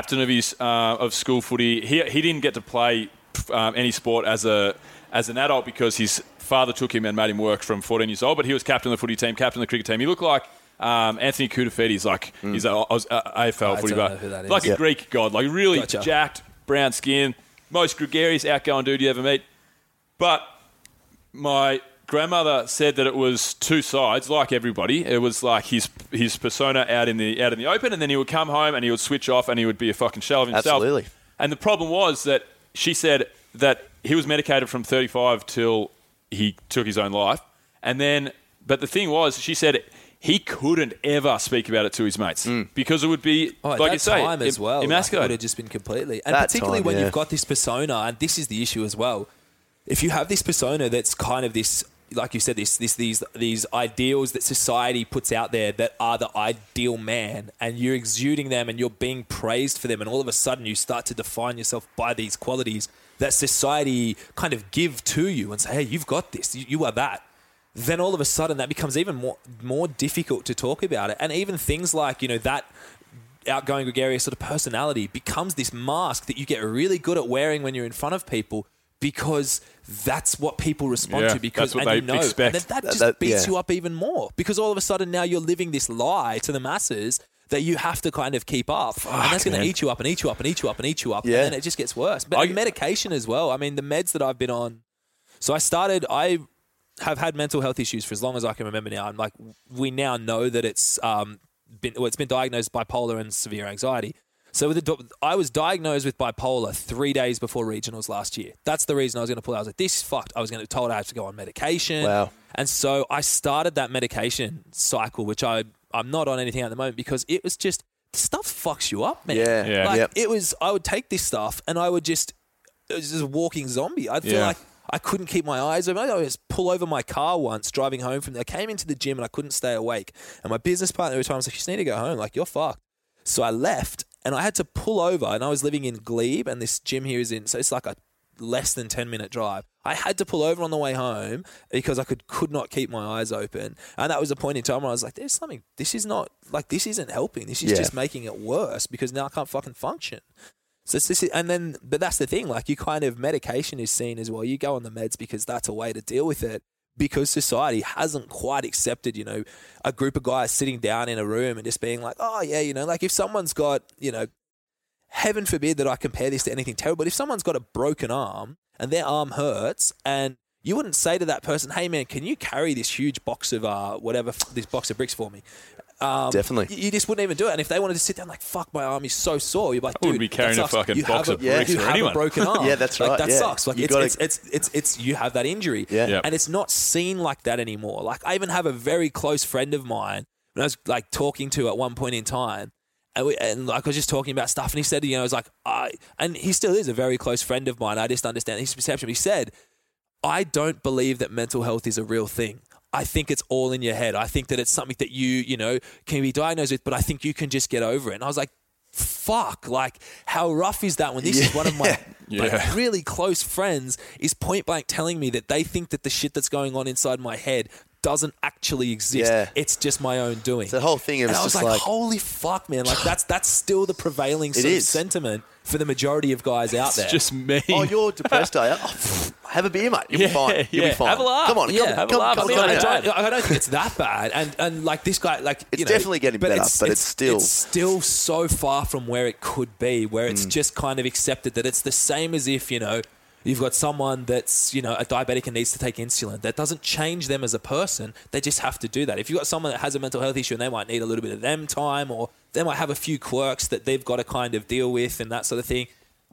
Captain of his uh, of school footy, he he didn't get to play um, any sport as a as an adult because his father took him and made him work from fourteen years old. But he was captain of the footy team, captain of the cricket team. He looked like um, Anthony Koutafidis, like mm. he's a, a, a AFL I footy player, like is. a yep. Greek god, like really gotcha. jacked, brown skin, most gregarious, outgoing dude you ever meet. But my grandmother said that it was two sides, like everybody. It was like his his persona out in the out in the open, and then he would come home and he would switch off and he would be a fucking shell of himself. Absolutely. And the problem was that she said that he was medicated from thirty-five till he took his own life. And then, but the thing was, she said he couldn't ever speak about it to his mates mm. because it would be, oh, like you say, time as well. Emasculated. Like, it would have just been completely, and that particularly time, when yeah. you've got this persona, and this is the issue as well. If you have this persona that's kind of this, like you said, this, this, these, these ideals that society puts out there that are the ideal man, and you're exuding them and you're being praised for them, and all of a sudden you start to define yourself by these qualities that society kind of give to you and say, hey, you've got this, you, you are that. then all of a sudden that becomes even more more difficult to talk about it. And even things like, you know, that outgoing, gregarious sort of personality becomes this mask that you get really good at wearing when you're in front of people, because that's what people respond yeah, to because that's what and they you know expect. And that, that just that, that, beats yeah. you up even more, because all of a sudden now you're living this lie to the masses that you have to kind of keep up. Fuck, and that's going to eat you up and eat you up and eat you up and eat you up. Yeah. And then it just gets worse. But I, medication as well. I mean, the meds that I've been on. So I started, I have had mental health issues for as long as I can remember now. I'm like, we now know that it's um been, well, it's been diagnosed bipolar and severe anxiety. So with the, I was diagnosed with bipolar three days before regionals last year. That's the reason I was going to pull out. I was like, this is fucked. I was going to be told I have to go on medication. Wow. And so I started that medication cycle, which I, I'm not on anything at the moment, because it was just, this stuff fucks you up, man. Yeah. yeah. Like yep. It was, I would take this stuff and I would just, it was just a walking zombie. I'd feel yeah. like I couldn't keep my eyes open. I would just pull over my car once driving home from there. I came into the gym and I couldn't stay awake. And my business partner every time was like, you just need to go home. Like, you're fucked. So I left. And I had to pull over, and I was living in Glebe, and this gym here is in, so it's like a less than ten minute drive. I had to pull over on the way home because I could, could not keep my eyes open. And that was a point in time where I was like, there's something, this is not, like, this isn't helping. This is yeah. just making it worse, because now I can't fucking function. So it's this, and then, but that's the thing, like, you kind of, medication is seen as, well, you go on the meds because that's a way to deal with it. Because society hasn't quite accepted, you know, a group of guys sitting down in a room and just being like, oh, yeah, you know, like if someone's got, you know, heaven forbid that I compare this to anything terrible, but if someone's got a broken arm and their arm hurts, and you wouldn't say to that person, hey, man, can you carry this huge box of uh, whatever, this box of bricks for me? Um, Definitely. You just wouldn't even do it. And if they wanted to sit down like, fuck, my arm is so sore, you're like, dude, I wouldn't be carrying a fucking box of bricks for anyone. You have a broken arm. yeah, that's right. Like, that yeah. sucks. Like, it's, gotta... it's, it's, it's, it's, you have that injury. Yeah. Yep. And it's not seen like that anymore. Like, I even have a very close friend of mine that I was like talking to at one point in time. And, we, and like I was just talking about stuff. And he said, you know, I was like, I, and he still is a very close friend of mine. I just understand his perception. He said, I don't believe that mental health is a real thing. I think it's all in your head. I think that it's something that you, you know, can be diagnosed with, but I think you can just get over it. And I was like, fuck, like how rough is that when this yeah. is one of my yeah. like, really close friends is point blank telling me that they think that the shit that's going on inside my head doesn't actually exist. Yeah. It's just my own doing. It's the whole thing. And I was just like, like, holy fuck, man. Like that's, that's still the prevailing sort of sentiment for the majority of guys out there. It's just me. Oh, you're depressed, are you? Oh, have a beer, mate. You'll yeah, be fine. You'll yeah. be fine. Have a laugh. Come on. Yeah, come, have come, a laugh. Come, I, mean, I, don't, I don't think it's that bad. And and like this guy, like it's you know, definitely getting better, but it's, but it's, it's still it's still so far from where it could be, where it's mm. just kind of accepted that it's the same as if, you know, you've got someone that's, you know, a diabetic and needs to take insulin. That doesn't change them as a person. They just have to do that. If you've got someone that has a mental health issue and they might need a little bit of them time, or they might have a few quirks that they've got to kind of deal with and that sort of thing,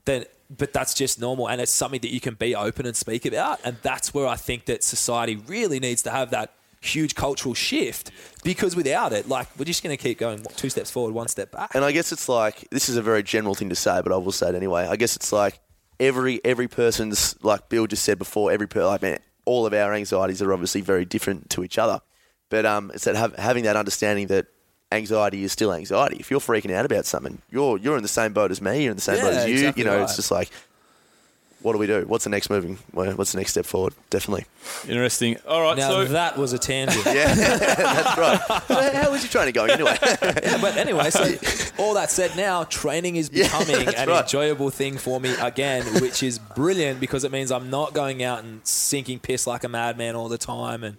then but that's just normal. And it's something that you can be open and speak about. And that's where I think that society really needs to have that huge cultural shift, because without it, like, we're just going to keep going two steps forward, one step back. And I guess it's like, this is a very general thing to say, but I will say it anyway. I guess it's like, Every every person's, like Bill just said before, every per, like man, all of our anxieties are obviously very different to each other. But um, it's that have, having that understanding that anxiety is still anxiety. If you're freaking out about something, you're you're in the same boat as me. You're in the same yeah, boat as you. Exactly you know, right. It's just like, what do we do? What's the next moving? What's the next step forward? Definitely. Interesting. All right. Now so that was a tangent. yeah, that's right. How was your training going anyway? yeah, but anyway, so all that said, now training is becoming yeah, an right. enjoyable thing for me again, which is brilliant, because it means I'm not going out and sinking piss like a madman all the time and,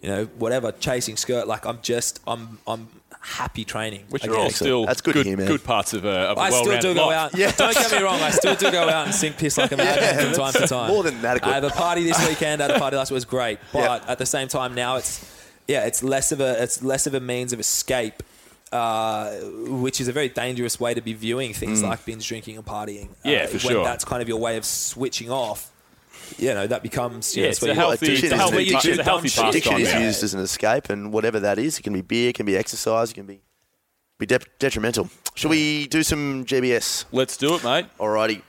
you know, whatever, chasing skirt. Like I'm just, I'm, I'm, happy training. Which are all still That's good, good, here, good parts of a, of a well-rounded I still do go life. Out. Yeah. Don't get me wrong. I still do go out and sink piss like a madman yeah. from time to time. More than adequate. I have a party this weekend. I had a party last week. It was great. But yeah. at the same time now, it's yeah, it's less of a it's less of a means of escape, uh, which is a very dangerous way to be viewing things mm. like binge drinking and partying. Yeah, uh, for when sure. That's kind of your way of switching off. You know, that becomes... Yeah, yeah it's, it's a healthy... It's a healthy pastime. Addiction is used as an escape, and whatever that is, it can be beer, it can be exercise, it can be be de- detrimental. Should we do some G B S? Let's do it, mate. Alrighty.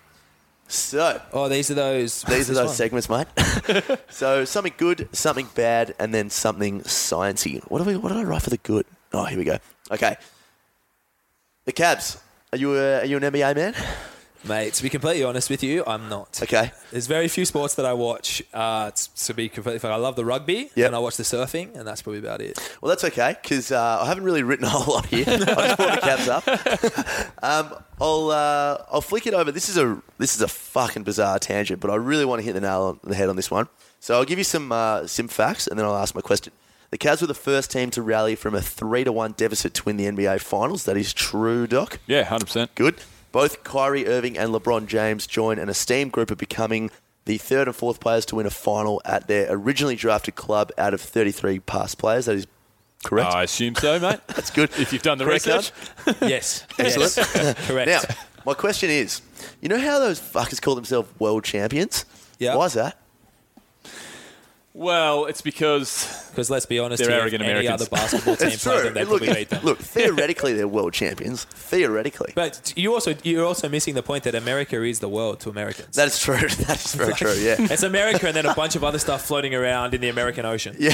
So... Oh, these are those... These are those one? segments, mate. So, something good, something bad, and then something sciencey. What, are we, what did I write for the good? Oh, here we go. Okay. The Cavs. Are you, a, are you an N B A man? Mate, to be completely honest with you, I'm not. Okay. There's very few sports that I watch. Uh, to be completely fair, I love the rugby, yep. and I watch the surfing, and that's probably about it. Well, that's okay, because uh, I haven't really written a whole lot here. I just brought the caps up. um, I'll uh, I'll flick it over. This is a this is a fucking bizarre tangent, but I really want to hit the nail on the head on this one. So I'll give you some uh, some facts, and then I'll ask my question. The Cavs were the first team to rally from a three to one deficit to win the N B A Finals. That is true, Doc. Yeah, one hundred percent. Good. Both Kyrie Irving and LeBron James join an esteemed group of becoming the third and fourth players to win a final at their originally drafted club out of thirty-three past players. That is correct. I assume so, mate. That's good. If you've done the correct research. Yes. Excellent. Yes. Correct. Now, my question is, you know how those fuckers call themselves world champions? Yeah. Why is that? Well, it's because because let's be honest, they're here, arrogant any Americans. Other basketball team plays them, they look, probably beat them. Look, theoretically, they're world champions. Theoretically, but you also you're also missing the point that America is the world to Americans. That is true. That is very true. Yeah, it's America, and then a bunch of other stuff floating around in the American ocean. Yeah.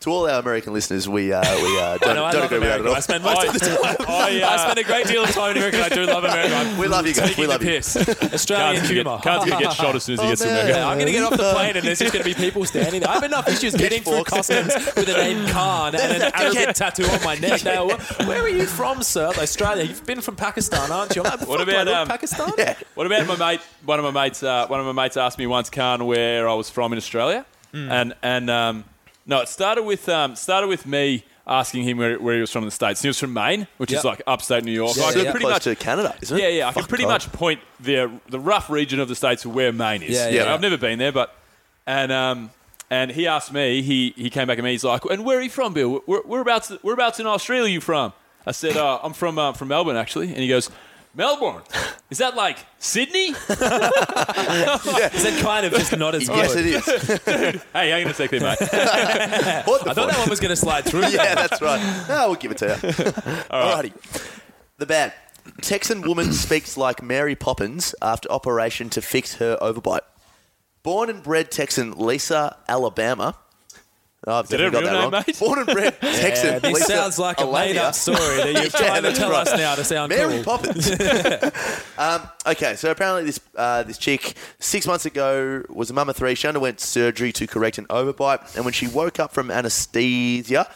To all our American listeners, we uh, we uh, don't, no, don't agree with that at all. I spend most I, of the time. I, uh, I spend a great deal of time in America. And I do love America. I'm we love you guys. We love you. Piss. Australian humour. Khan's gonna get shot as soon as he oh, gets to America. Yeah, I'm gonna get off the plane, and there's just gonna be people standing there. Enough issues getting through customs with the name Khan and an arrogant tattoo on my neck. Now, where are you from, sir? Australia. You've been from Pakistan, aren't you? I'm like, what about um, Pakistan? Yeah. What about my mate? One of my mates. Uh, one of my mates asked me once, Khan, where I was from in Australia, mm. and and um, no, it started with um, started with me asking him where, where he was from in the States. He was from Maine, which yep. is like upstate New York. Yeah, I could yeah. pretty Close much to Canada, isn't it? Yeah, yeah. I Fuck can pretty God. much point the the rough region of the states where Maine is. Yeah, yeah. yeah. I've never been there, but and. Um, And he asked me, he, he came back at me, he's like, and where are you from, Bill? Where, whereabouts, whereabouts in Australia are you from? I said, oh, I'm from uh, from Melbourne, actually. And he goes, Melbourne? Is that like Sydney? Is that kind of just not as good? Yes, it is. Dude, hey, hang on a sec there, mate. I fuck? thought that one was going to slide through. Yeah, that's right. No, we'll give it to you. All right. Alrighty. The bad. Texan woman speaks like Mary Poppins after operation to fix her overbite. Born and bred Texan Lisa, Alabama. Oh, I've Is definitely it a got real that name, wrong. Mate? Born and bred Texan yeah, this Lisa, sounds like a made-up story that you're yeah, trying to tell right. us now to sound Mary cool. Poppins. um, okay, so apparently this uh, this chick six months ago was a mum of three. She underwent surgery to correct an overbite, and when she woke up from anaesthesia,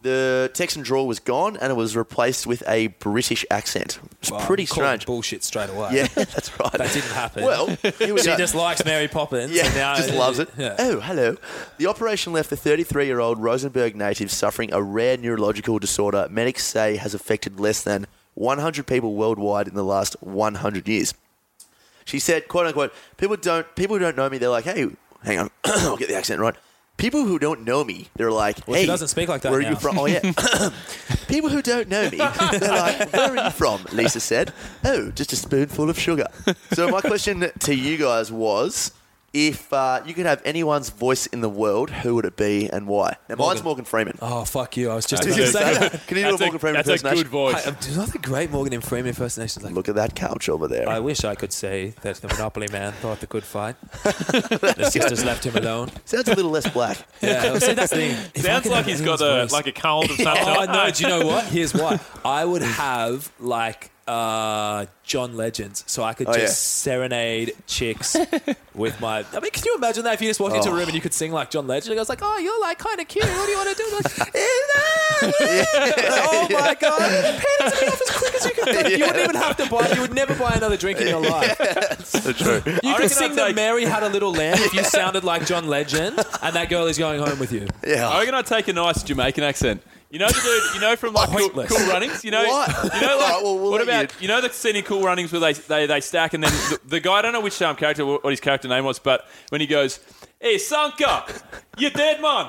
the Texan drawl was gone, and it was replaced with a British accent. It's well, pretty strange. Bullshit straight away. Yeah, that's right. That didn't happen. Well, here we she go. just likes Mary Poppins. Yeah, and now just it, loves it. Yeah. Oh, hello. The operation left the thirty-three-year-old Rosenberg native suffering a rare neurological disorder medics say has affected less than one hundred people worldwide in the last one hundred years. She said, "quote unquote," people don't people who don't know me, they're like, "Hey, hang on, I'll get the accent right." People who don't know me, they're like, well, hey, she doesn't speak like that where now. Are you from? Oh, yeah. People who don't know me, they're like, where are you from? Lisa said, oh, just a spoonful of sugar. So my question to you guys was, if uh, you could have anyone's voice in the world, who would it be and why? Now, Morgan. Mine's Morgan Freeman. Oh, fuck you. I was just going to say that. Can you do a Morgan Freeman that's impersonation? That's a good voice. I, um, there's nothing great Morgan Freeman impersonation. Like, look at that couch over there. I wish I could say that the Monopoly man thought the good fight. The sisters left him alone. Sounds a little less black. Yeah, see, that's the thing. Sounds like he's got a voice. Like a cold or something. Oh, no, do you know what? Here's why. I would have like... Uh, John Legend, so I could oh, just yeah. serenade chicks with my. I mean, can you imagine that if you just walked oh. into a room and you could sing like John Legend? I was like, oh, you're like kind of cute. What do you want to do? Like, oh my god, pants me off as quick as you can. Yeah. You wouldn't even have to buy. You would never buy another drink in your life. Yeah, that's so true. You I could sing that Mary Had a Little Lamb if you sounded like John Legend, and that girl is going home with you. Yeah, I reckon I'd take a nice Jamaican accent. You know the dude, you know from like cool, cool Runnings, you know, what? you know like, right, well, we'll what about, you. you know the scene in Cool Runnings where they, they, they stack and then the, the guy, I don't know which um, character, what his character name was, but when he goes, hey, Sanka, you dead, man.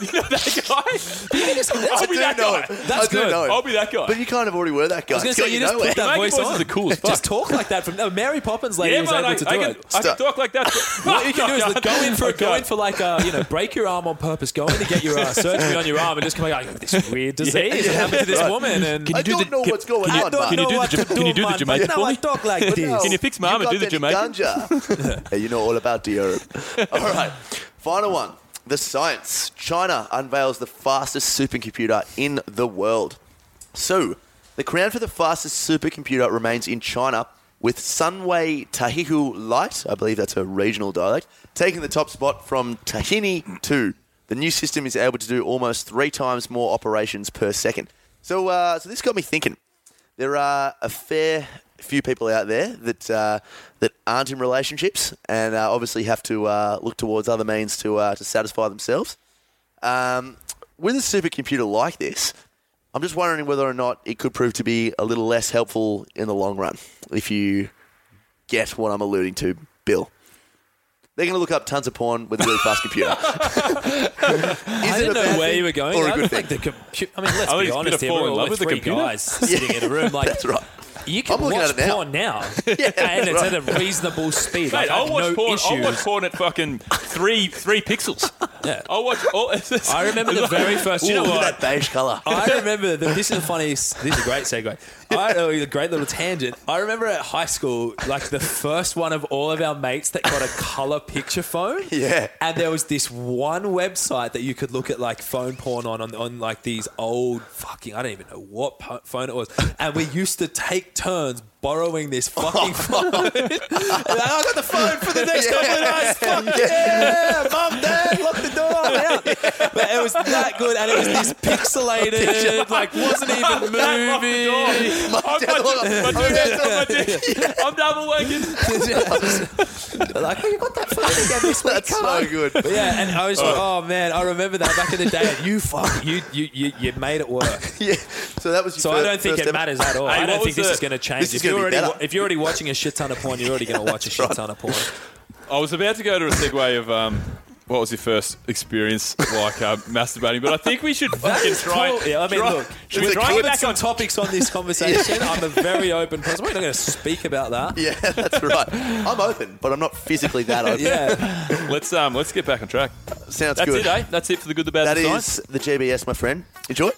You know that guy? Yeah, just, I'll be that guy. It. That's I good. I'll be that guy. But you kind of already were that guy. I was going to say, you just put that voice on. Is the coolest just talk like that. From no, Mary Poppins lady yeah, was man, able I, to I do can, it. I can talk like that. What you can do is go in for oh, go in for like, uh, you know, break your arm on purpose. Go in to get your uh, surgery on your arm and just come like, oh, this weird disease yeah, yeah, happened to this right. woman. And can you I do don't the, know what's going on, man. Can you do the Jamaican for me? I talk like this. Can you fix my arm and do the Jamaican? You know all about the herb. All right. Final one. The science. China unveils the fastest supercomputer in the world. So, the crown for the fastest supercomputer remains in China with Sunway TaihuLight, I believe that's a regional dialect, taking the top spot from Tahini two. The new system is able to do almost three times more operations per second. So, uh, so this got me thinking. There are a fair few people out there that uh, that aren't in relationships and uh, obviously have to uh, look towards other means to uh, to satisfy themselves. Um, with a supercomputer like this, I'm just wondering whether or not it could prove to be a little less helpful in the long run, if you get what I'm alluding to, Bill. They're going to look up tons of porn with a really fast computer. I didn't know where you were going. I don't think the computer... I mean, let's be honest here. We're in love with the computer. Sitting in a room like... That's right. You can watch porn now. Yeah, and it's right. at a reasonable speed. Mate, I'll watch no porn. I'll watch porn at fucking three three pixels. Yeah. I'll watch all I remember the very first you know what? That beige colour. I remember the, this is a funny this is a great segue. I know a great little tangent. I remember at high school, like the first one of all of our mates that got a colour picture phone. Yeah. And there was this one website that you could look at like phone porn on on, on like these old fucking I don't even know what phone it was. And we used to take turns borrowing this fucking oh, phone. And I got the phone for the next yeah. couple of nights. Fuck yeah. yeah. Mum, Dad, lock the door. Yeah. But it was that good. And it was this pixelated, like wasn't even moving. I'm double working. Like, oh, you got that phone again this week. That's so good. But yeah, and I was oh. like, oh man, I remember that back in the day. You fuck, you, you, you, you made it work. Yeah. So that was your so first, I don't think it ever. matters at all. Hey, I don't think this the, is going to change. If you're, already, if you're already watching a shit ton of porn, you're already going to watch a shit right. ton of porn. I was about to go to a segue of um, what was your first experience like uh, masturbating, but I think we should fucking try. Cool. Yeah, I mean, try, look, should we try back on topics on this conversation? Yeah. I'm a very open person. We're not going to speak about that. Yeah, that's right. I'm open, but I'm not physically that open. Yeah. Let's um, let's get back on track. Sounds that's good. That's it, eh? That's it for the good, the bad, the science. That is the G B S, my friend. Enjoy it.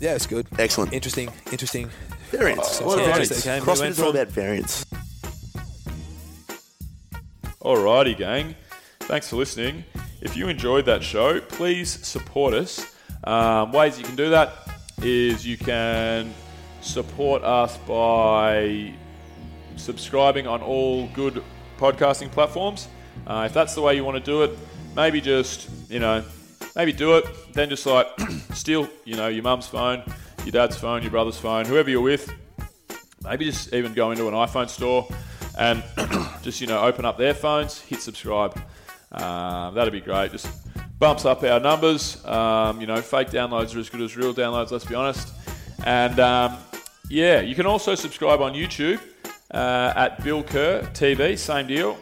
Yeah, it's good. Excellent. Interesting. Interesting. Variance. Oh, what yeah, variance. CrossFit is all about variance. Alrighty, gang. Thanks for listening. If you enjoyed that show, please support us. Um, ways you can do that is you can support us by subscribing on all good podcasting platforms. Uh, if that's the way you want to do it, maybe just, you know, maybe do it. Then just like steal, you know, your mum's phone, your dad's phone, your brother's phone, whoever you're with. Maybe just even go into an iPhone store and just, you know, open up their phones, hit subscribe. Um, that'd be great. Just bumps up our numbers. Um, you know, fake downloads are as good as real downloads, let's be honest. And, um, yeah, you can also subscribe on YouTube uh, at BillKerrTV, same deal.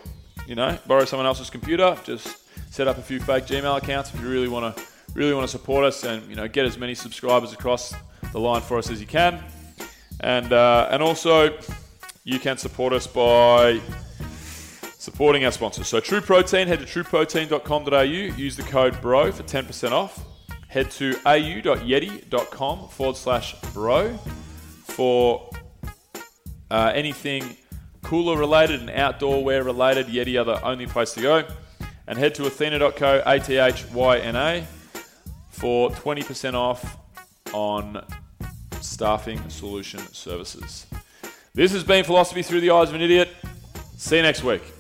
You know, borrow someone else's computer, just set up a few fake Gmail accounts if you really want to really want to support us and, you know, get as many subscribers across the line for us as you can. And uh, and also you can support us by supporting our sponsors. So True Protein, head to true protein dot com dot a u, use the code BRO for ten percent off. Head to au.yeti.com forward slash BRO for uh, anything cooler related and outdoor wear related. Yeti are the only place to go. And head to Athyna dot co, A T H Y N A, for twenty percent off on staffing solution services. This has been Philosophy Through the Eyes of an Idiot. See you next week.